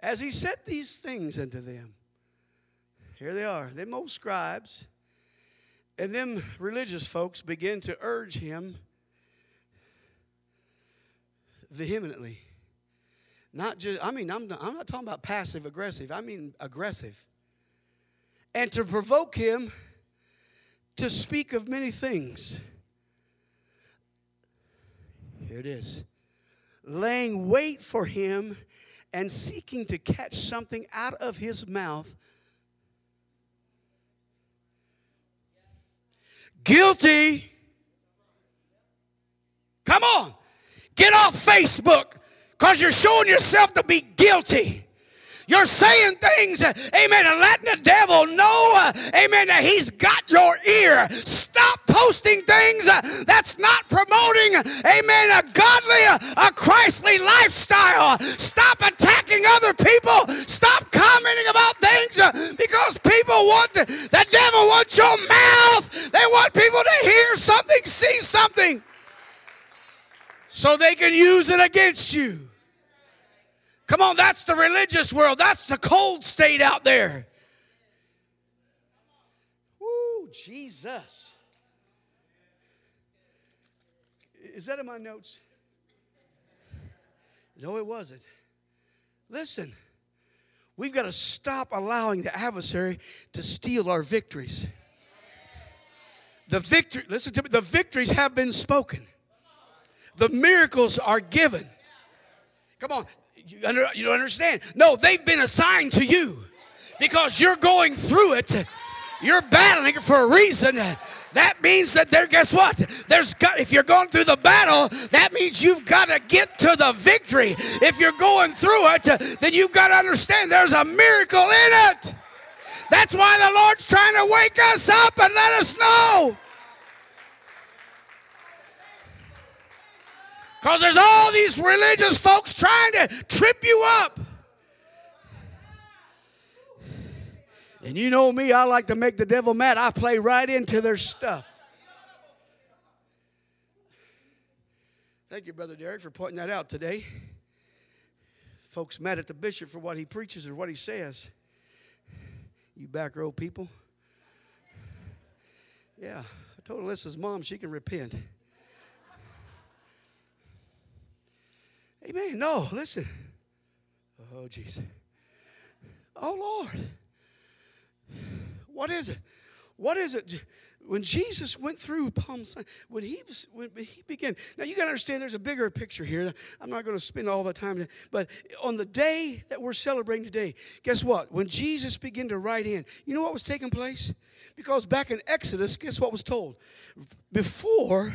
As he said these things unto them, here they are, them old scribes and them religious folks begin to urge him vehemently. I'm not talking about passive aggressive, I mean aggressive. And to provoke him to speak of many things. Here it is. Laying wait for him and seeking to catch something out of his mouth. Guilty. Come on. Get off Facebook, because you're showing yourself to be guilty. You're saying things, amen, and letting the devil know, amen, that he's got your ear. Stop posting things that's not promoting, amen, a godly, a Christly lifestyle. Stop attacking other people. Stop commenting about things because people want, the devil wants your mouth. They want people to hear something, see something, so they can use it against you. Come on, that's the religious world. That's the cold state out there. Woo, Jesus. Is that in my notes? No, it wasn't. Listen, we've got to stop allowing the adversary to steal our victories. The victory, listen to me, the victories have been spoken. The miracles are given. Come on, you don't understand. No, they've been assigned to you because you're going through it. You're battling it for a reason. That means that there, guess what? If you're going through the battle, that means you've got to get to the victory. If you're going through it, then you've got to understand there's a miracle in it. That's why the Lord's trying to wake us up and let us know. Because there's all these religious folks trying to trip you up. And you know me, I like to make the devil mad. I play right into their stuff. Thank you, Brother Derek, for pointing that out today. Folks mad at the bishop for what he preaches or what he says. You back row people. Yeah, I told Alyssa's mom she can repent. Amen. No, listen. Oh, jeez. Oh, Lord. What is it? What is it? When Jesus went through Palm Sunday, when he began. Now, you got to understand there's a bigger picture here. I'm not going to spend all the time. But on the day that we're celebrating today, guess what? When Jesus began to ride in, you know what was taking place? Because back in Exodus, guess what was told? Before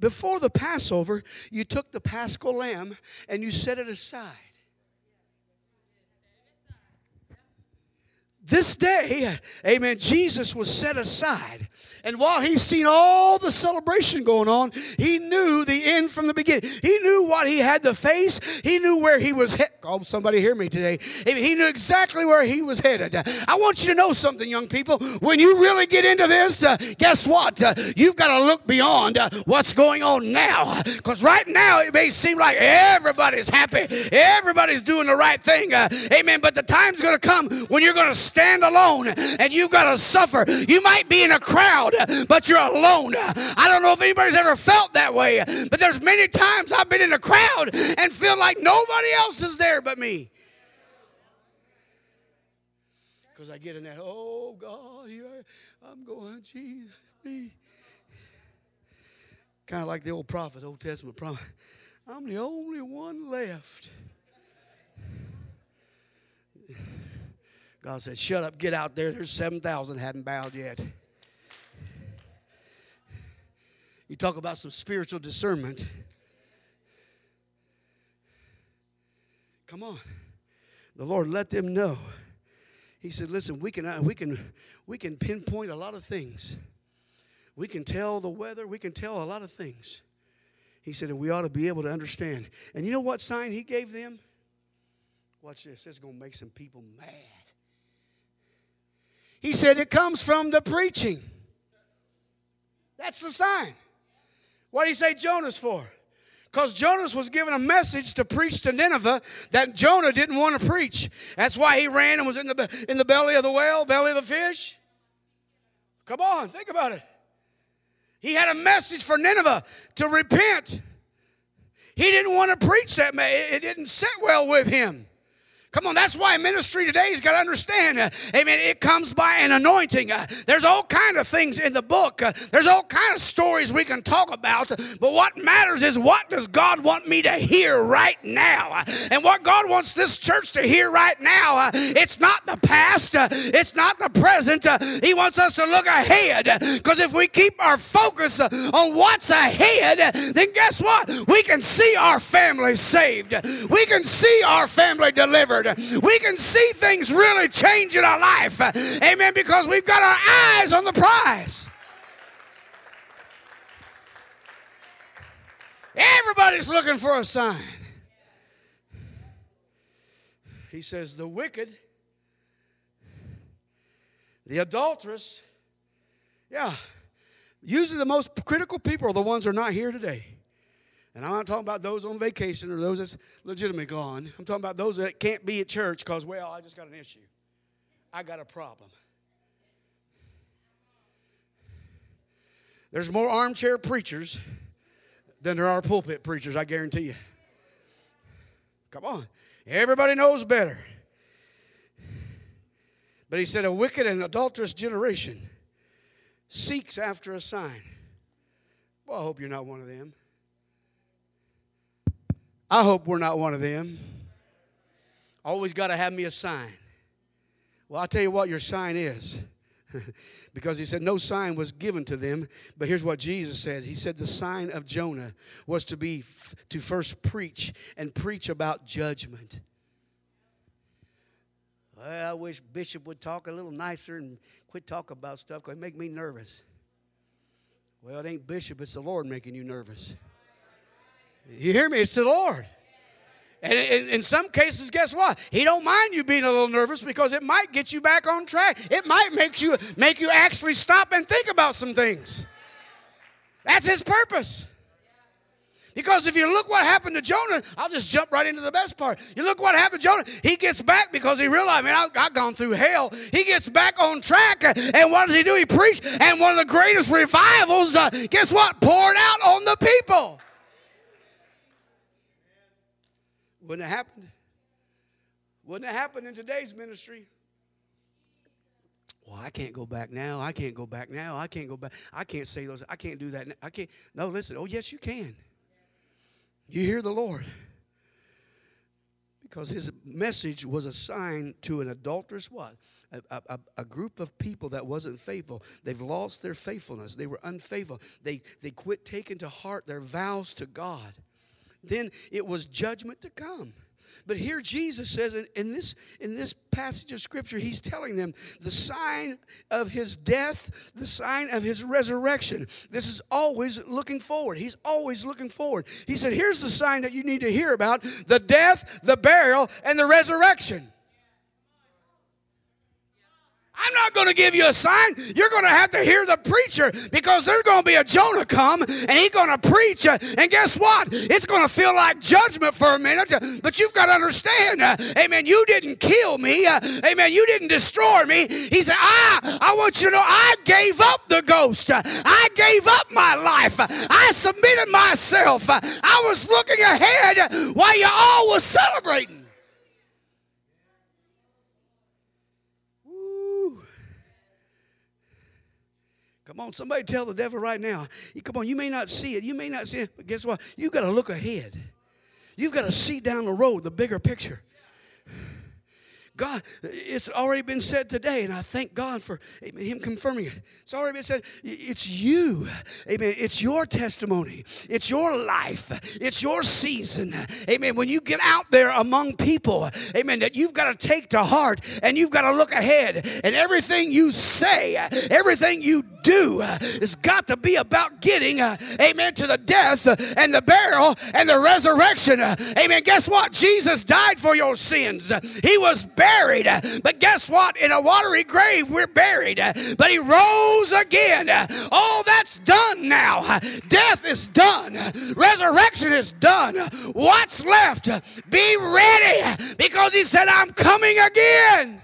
the Passover, you took the Paschal lamb and you set it aside. This day, amen, Jesus was set aside. And while he's seen all the celebration going on, he knew the end from the beginning. He knew what he had to face. He knew where he was headed. Oh, somebody hear me today. He knew exactly where he was headed. I want you to know something, young people. When you really get into this, guess what? You've got to look beyond what's going on now. Because right now, it may seem like everybody's happy. Everybody's doing the right thing. Amen. But the time's going to come when you're going to stand alone and you've got to suffer. You might be in a crowd, but you're alone. I don't know if anybody's ever felt that way, but there's many times I've been in a crowd and feel like nobody else is there but me. Because I get in that, oh God, here I'm going, Jesus, me. Kind of like the old prophet, Old Testament prophet. I'm the only one left. God said, shut up, get out there. There's 7,000 hadn't bowed yet. You talk about some spiritual discernment. Come on. The Lord let them know. He said, listen, we can pinpoint a lot of things. We can tell the weather. We can tell a lot of things. He said, and we ought to be able to understand. And you know what sign he gave them? Watch this. This is going to make some people mad. He said, it comes from the preaching. That's the sign. What did he say Jonah's for? Because Jonah was given a message to preach to Nineveh that Jonah didn't want to preach. That's why he ran and was in the belly of the whale, belly of the fish. Come on, think about it. He had a message for Nineveh to repent. He didn't want to preach that. It didn't sit well with him. Come on, that's why ministry today has got to understand, amen, it comes by an anointing. There's all kind of things in the book. There's all kind of stories we can talk about. But what matters is what does God want me to hear right now? And what God wants this church to hear right now, it's not the past. It's not the present. He wants us to look ahead. Because if we keep our focus on what's ahead, then guess what? We can see our family saved. We can see our family delivered. We can see things really change in our life. Amen. Because we've got our eyes on the prize. Everybody's looking for a sign. He says, the wicked, the adulterous. Yeah. Usually the most critical people are the ones who are not here today. And I'm not talking about those on vacation or those that's legitimately gone. I'm talking about those that can't be at church because, well, I just got an issue. I got a problem. There's more armchair preachers than there are pulpit preachers, I guarantee you. Come on. Everybody knows better. But he said, a wicked and adulterous generation seeks after a sign. Well, I hope you're not one of them. I hope we're not one of them. Always got to have me a sign. Well, I'll tell you what your sign is. Because he said no sign was given to them. But here's what Jesus said. He said the sign of Jonah was to be to first preach and preach about judgment. Well, I wish Bishop would talk a little nicer and quit talking about stuff because it makes me nervous. Well, it ain't Bishop. It's the Lord making you nervous. You hear me? It's the Lord. And in some cases, guess what? He don't mind you being a little nervous because it might get you back on track. It might make you actually stop and think about some things. That's his purpose. Because if you look what happened to Jonah, I'll just jump right into the best part. You look what happened to Jonah. He gets back because he realized, man, I've gone through hell. He gets back on track. And what does he do? He preached. And one of the greatest revivals, guess what? Poured out on the people. Wouldn't have happened. Wouldn't have happened in today's ministry. Well, I can't go back now. I can't go back now. I can't go back. I can't say those. I can't do that. I can't. No, listen. Oh, yes, you can. You hear the Lord. Because his message was a sign to an adulterous what? A group of people that wasn't faithful. They've lost their faithfulness. They were unfaithful. They quit taking to heart their vows to God. Then it was judgment to come. But here Jesus says, in this passage of Scripture, he's telling them the sign of his death, the sign of his resurrection. This is always looking forward. He's always looking forward. He said, here's the sign that you need to hear about, the death, the burial, and the resurrection. I'm not going to give you a sign. You're going to have to hear the preacher because there's going to be a Jonah come and he's going to preach. And guess what? It's going to feel like judgment for a minute. But you've got to understand, amen, you didn't kill me. Amen, you didn't destroy me. He said, I want you to know I gave up the ghost. I gave up my life. I submitted myself. I was looking ahead while you all was celebrating. Come on, somebody tell the devil right now. Come on, you may not see it. You may not see it, but guess what? You've got to look ahead. You've got to see down the road, the bigger picture. God, it's already been said today, and I thank God for him confirming it. It's already been said. It's you. Amen. It's your testimony. It's your life. It's your season. Amen. When you get out there among people, amen, that you've got to take to heart, and you've got to look ahead. And everything you say, everything you do has got to be about getting, amen, to the death and the burial and the resurrection. Amen. Guess what? Jesus died for your sins. He was buried. But guess what? In a watery grave, we're buried. But he rose again. All that's done now. Death is done. Resurrection is done. What's left? Be ready because he said, I'm coming again.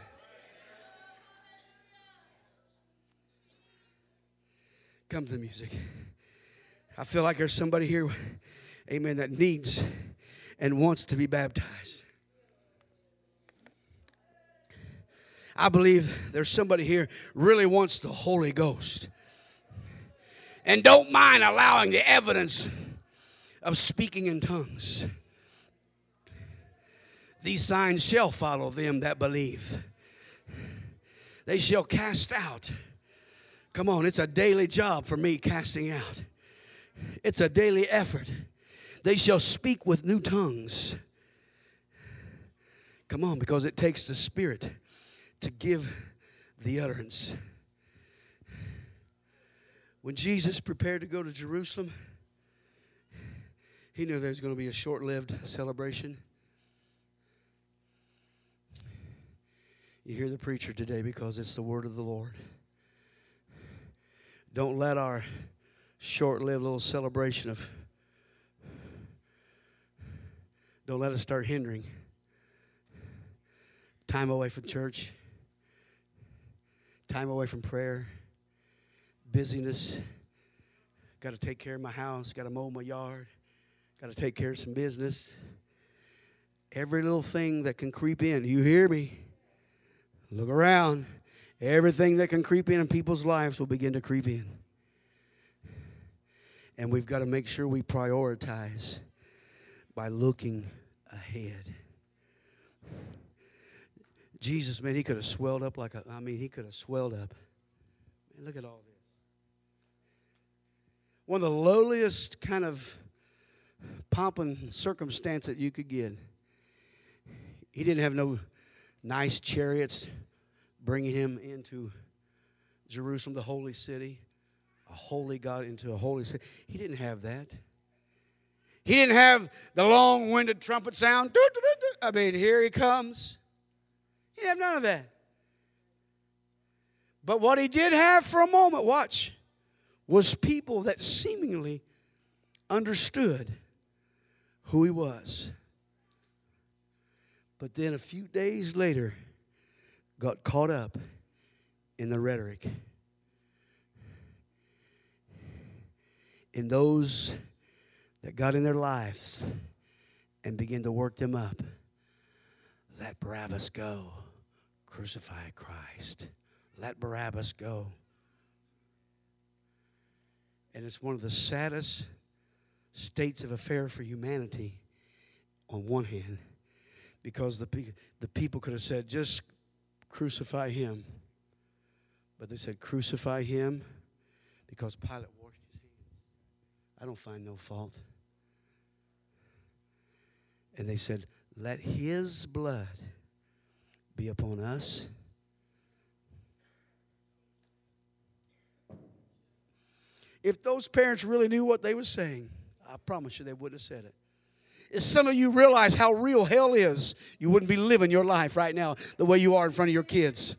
Come to the music. I feel like there's somebody here, amen, that needs and wants to be baptized. I believe there's somebody here really wants the Holy Ghost and don't mind allowing the evidence of speaking in tongues. These signs shall follow them that believe. They shall cast out. Come on, it's a daily job for me, casting out. It's a daily effort. They shall speak with new tongues. Come on, because it takes the Spirit to give the utterance. When Jesus prepared to go to Jerusalem, he knew there was going to be a short-lived celebration. You hear the preacher today because it's the word of the Lord. Don't let our short-lived little celebration of, don't let us start hindering time away from church, time away from prayer, busyness. Got to take care of my house. Got to mow my yard. Got to take care of some business. Every little thing that can creep in. You hear me? Look around. Everything that can creep in people's lives will begin to creep in. And we've got to make sure we prioritize by looking ahead. Jesus, man, he could have swelled up like a, he could have swelled up. Man, look at all this. One of the lowliest kind of pomp and circumstance that you could get. He didn't have no nice chariots bringing him into Jerusalem, the holy city. A holy God into a holy city. He didn't have that. He didn't have the long-winded trumpet sound. Doo, doo, doo, doo. Here he comes. He didn't have none of that. But what he did have for a moment, watch, was people that seemingly understood who he was. But then a few days later, got caught up in the rhetoric. And those that got in their lives and began to work them up. Let Barabbas go. Crucify Christ. Let Barabbas go. And it's one of the saddest states of affair for humanity on one hand. Because the people could have said, just crucify him. But they said, crucify him because Pilate. I don't find no fault. And they said, let his blood be upon us. If those parents really knew what they were saying, I promise you they wouldn't have said it. If some of you realize how real hell is, you wouldn't be living your life right now the way you are in front of your kids.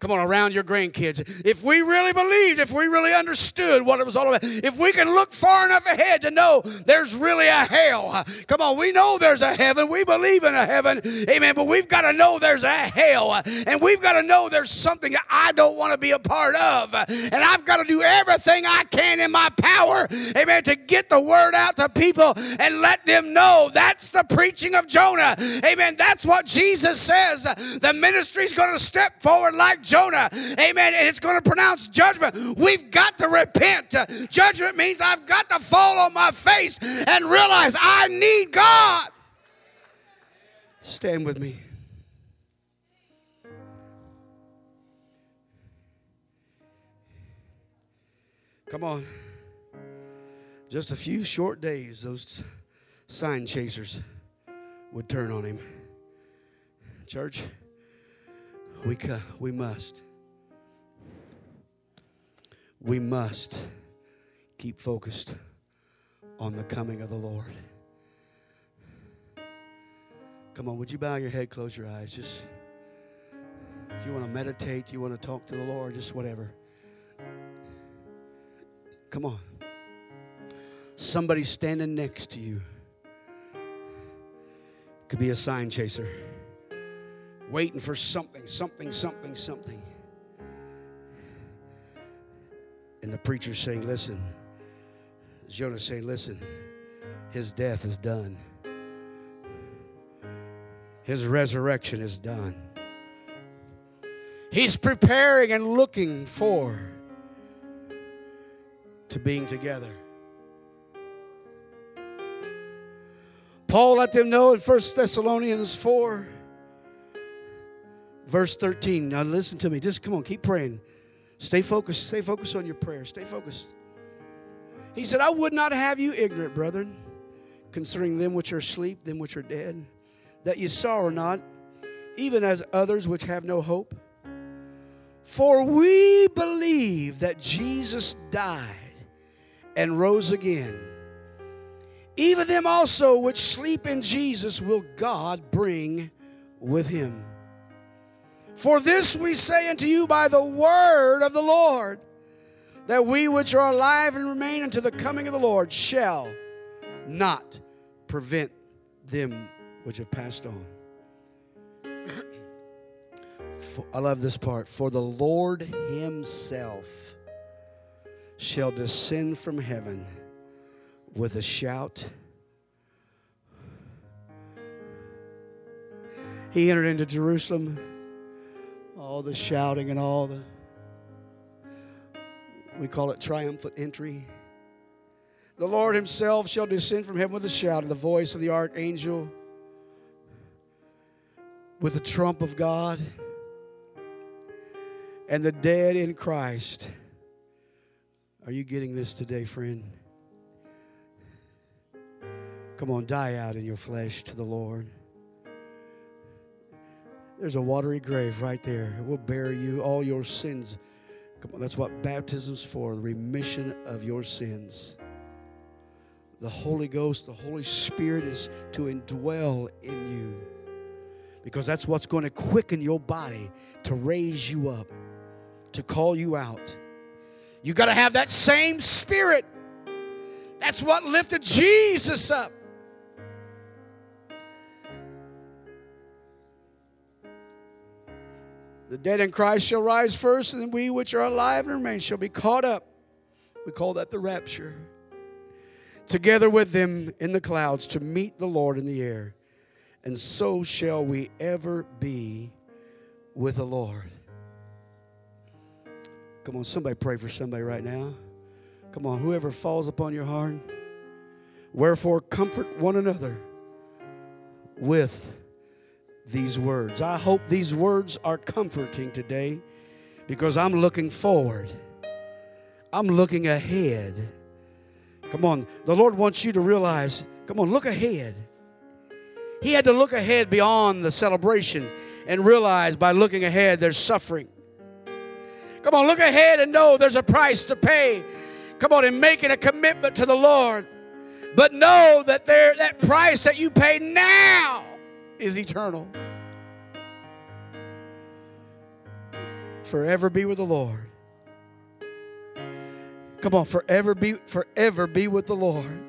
Come on, around your grandkids. If we really believed, if we really understood what it was all about, if we can look far enough ahead to know there's really a hell. Come on, we know there's a heaven. We believe in a heaven. Amen. But we've got to know there's a hell. And we've got to know there's something that I don't want to be a part of. And I've got to do everything I can in my power, amen, to get the word out to people and let them know that's the preaching of Jonah. Amen. That's what Jesus says. The ministry's going to step forward like Jonah, amen, and it's going to pronounce judgment. We've got to repent. Judgment means I've got to fall on my face and realize I need God. Stand with me. Come on. Just a few short days, those sign chasers would turn on him. Church. We must keep focused on the coming of the Lord. Come on, would you bow your head, close your eyes? Just, if you want to meditate, you want to talk to the Lord, just whatever. Come on. Somebody standing next to you could be a sign chaser. Waiting for something. And the preacher's saying, listen. Jonah's saying, listen. His death is done. His resurrection is done. He's preparing and looking for to being together. Paul let them know in First Thessalonians 4, Verse 13, now listen to me. Just come on, keep praying. Stay focused. Stay focused on your prayer. Stay focused. He said, I would not have you ignorant, brethren, concerning them which are asleep, them which are dead, that ye sorrow not, even as others which have no hope. For we believe that Jesus died and rose again. Even them also which sleep in Jesus will God bring with him. For this we say unto you by the word of the Lord, that we which are alive and remain unto the coming of the Lord shall not prevent them which have passed on. I love this part. For the Lord himself shall descend from heaven with a shout. He entered into Jerusalem, all the shouting and all the, we call it triumphant entry. The Lord himself shall descend from heaven with a shout, and the voice of the archangel, with the trump of God, and the dead in Christ. Are you getting this today, friend? Come on, die out in your flesh to the Lord. There's a watery grave right there. It will bury you, all your sins. Come on, that's what baptism's for, the remission of your sins. The Holy Ghost, the Holy Spirit is to indwell in you, because that's what's going to quicken your body to raise you up, to call you out. You got to have that same Spirit. That's what lifted Jesus up. The dead in Christ shall rise first, and then we which are alive and remain shall be caught up. We call that the rapture. Together with them in the clouds to meet the Lord in the air. And so shall we ever be with the Lord. Come on, somebody pray for somebody right now. Come on, whoever falls upon your heart. Wherefore, comfort one another with these words. I hope these words are comforting today, because I'm looking forward. I'm looking ahead. Come on, the Lord wants you to realize, come on, look ahead. He had to look ahead beyond the celebration and realize by looking ahead there's suffering. Come on, look ahead and know there's a price to pay. Come on, in making a commitment to the Lord. But know that that price that you pay now is eternal. Forever be with the Lord. Come on, forever be with the Lord.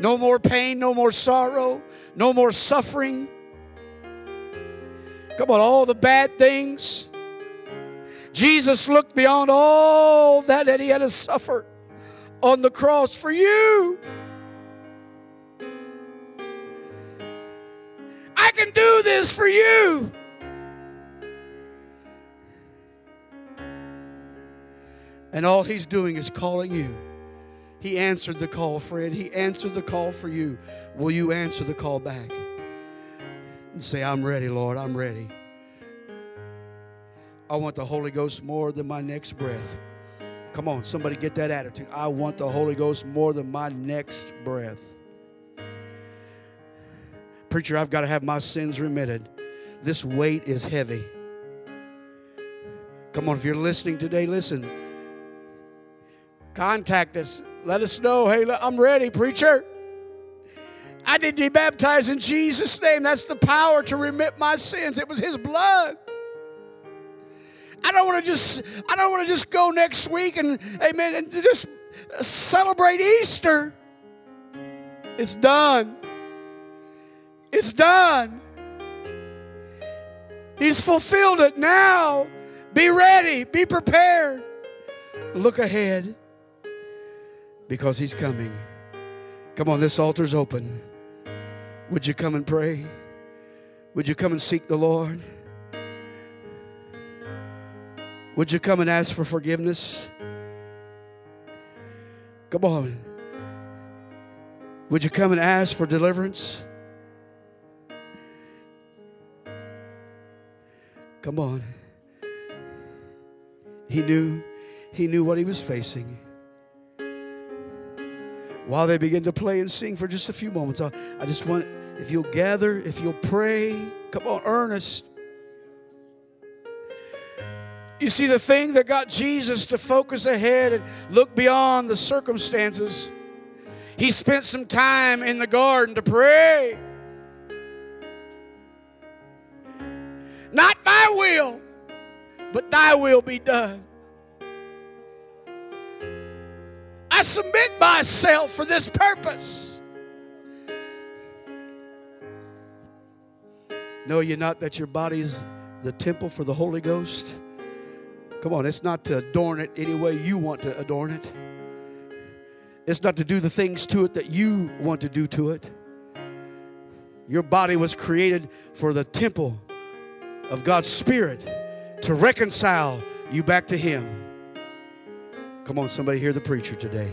No more pain, no more sorrow, no more suffering. Come on, all the bad things. Jesus looked beyond all that he had to suffer on the cross for you. I can do this for you. And all he's doing is calling you. He answered the call, friend. He answered the call for you. Will you answer the call back? And say, I'm ready, Lord. I'm ready. I want the Holy Ghost more than my next breath. Come on, somebody get that attitude. I want the Holy Ghost more than my next breath. Preacher, I've got to have my sins remitted. This weight is heavy. Come on, if you're listening today, listen. Contact us. Let us know. Hey, I'm ready, preacher. I need to be baptized in Jesus' name. That's the power to remit my sins. It was his blood. I don't want to just go next week and amen and just celebrate Easter. It's done. It's done. He's fulfilled it now. Be ready. Be prepared. Look ahead. Because he's coming. Come on, this altar's open. Would you come and pray? Would you come and seek the Lord? Would you come and ask for forgiveness? Come on. Would you come and ask for deliverance? Come on. He knew what he was facing. While they begin to play and sing for just a few moments, I just want, if you'll gather, if you'll pray, come on, earnest. You see, the thing that got Jesus to focus ahead and look beyond the circumstances, he spent some time in the garden to pray. Not my will, but thy will be done. I submit myself for this purpose. Know ye not that your body is the temple for the Holy Ghost, Come on, it's not to adorn it any way you want to adorn it. It's not to do the things to it that you want to do to it. Your body was created for the temple of God's Spirit to reconcile you back to Him. Come on, somebody hear the preacher today.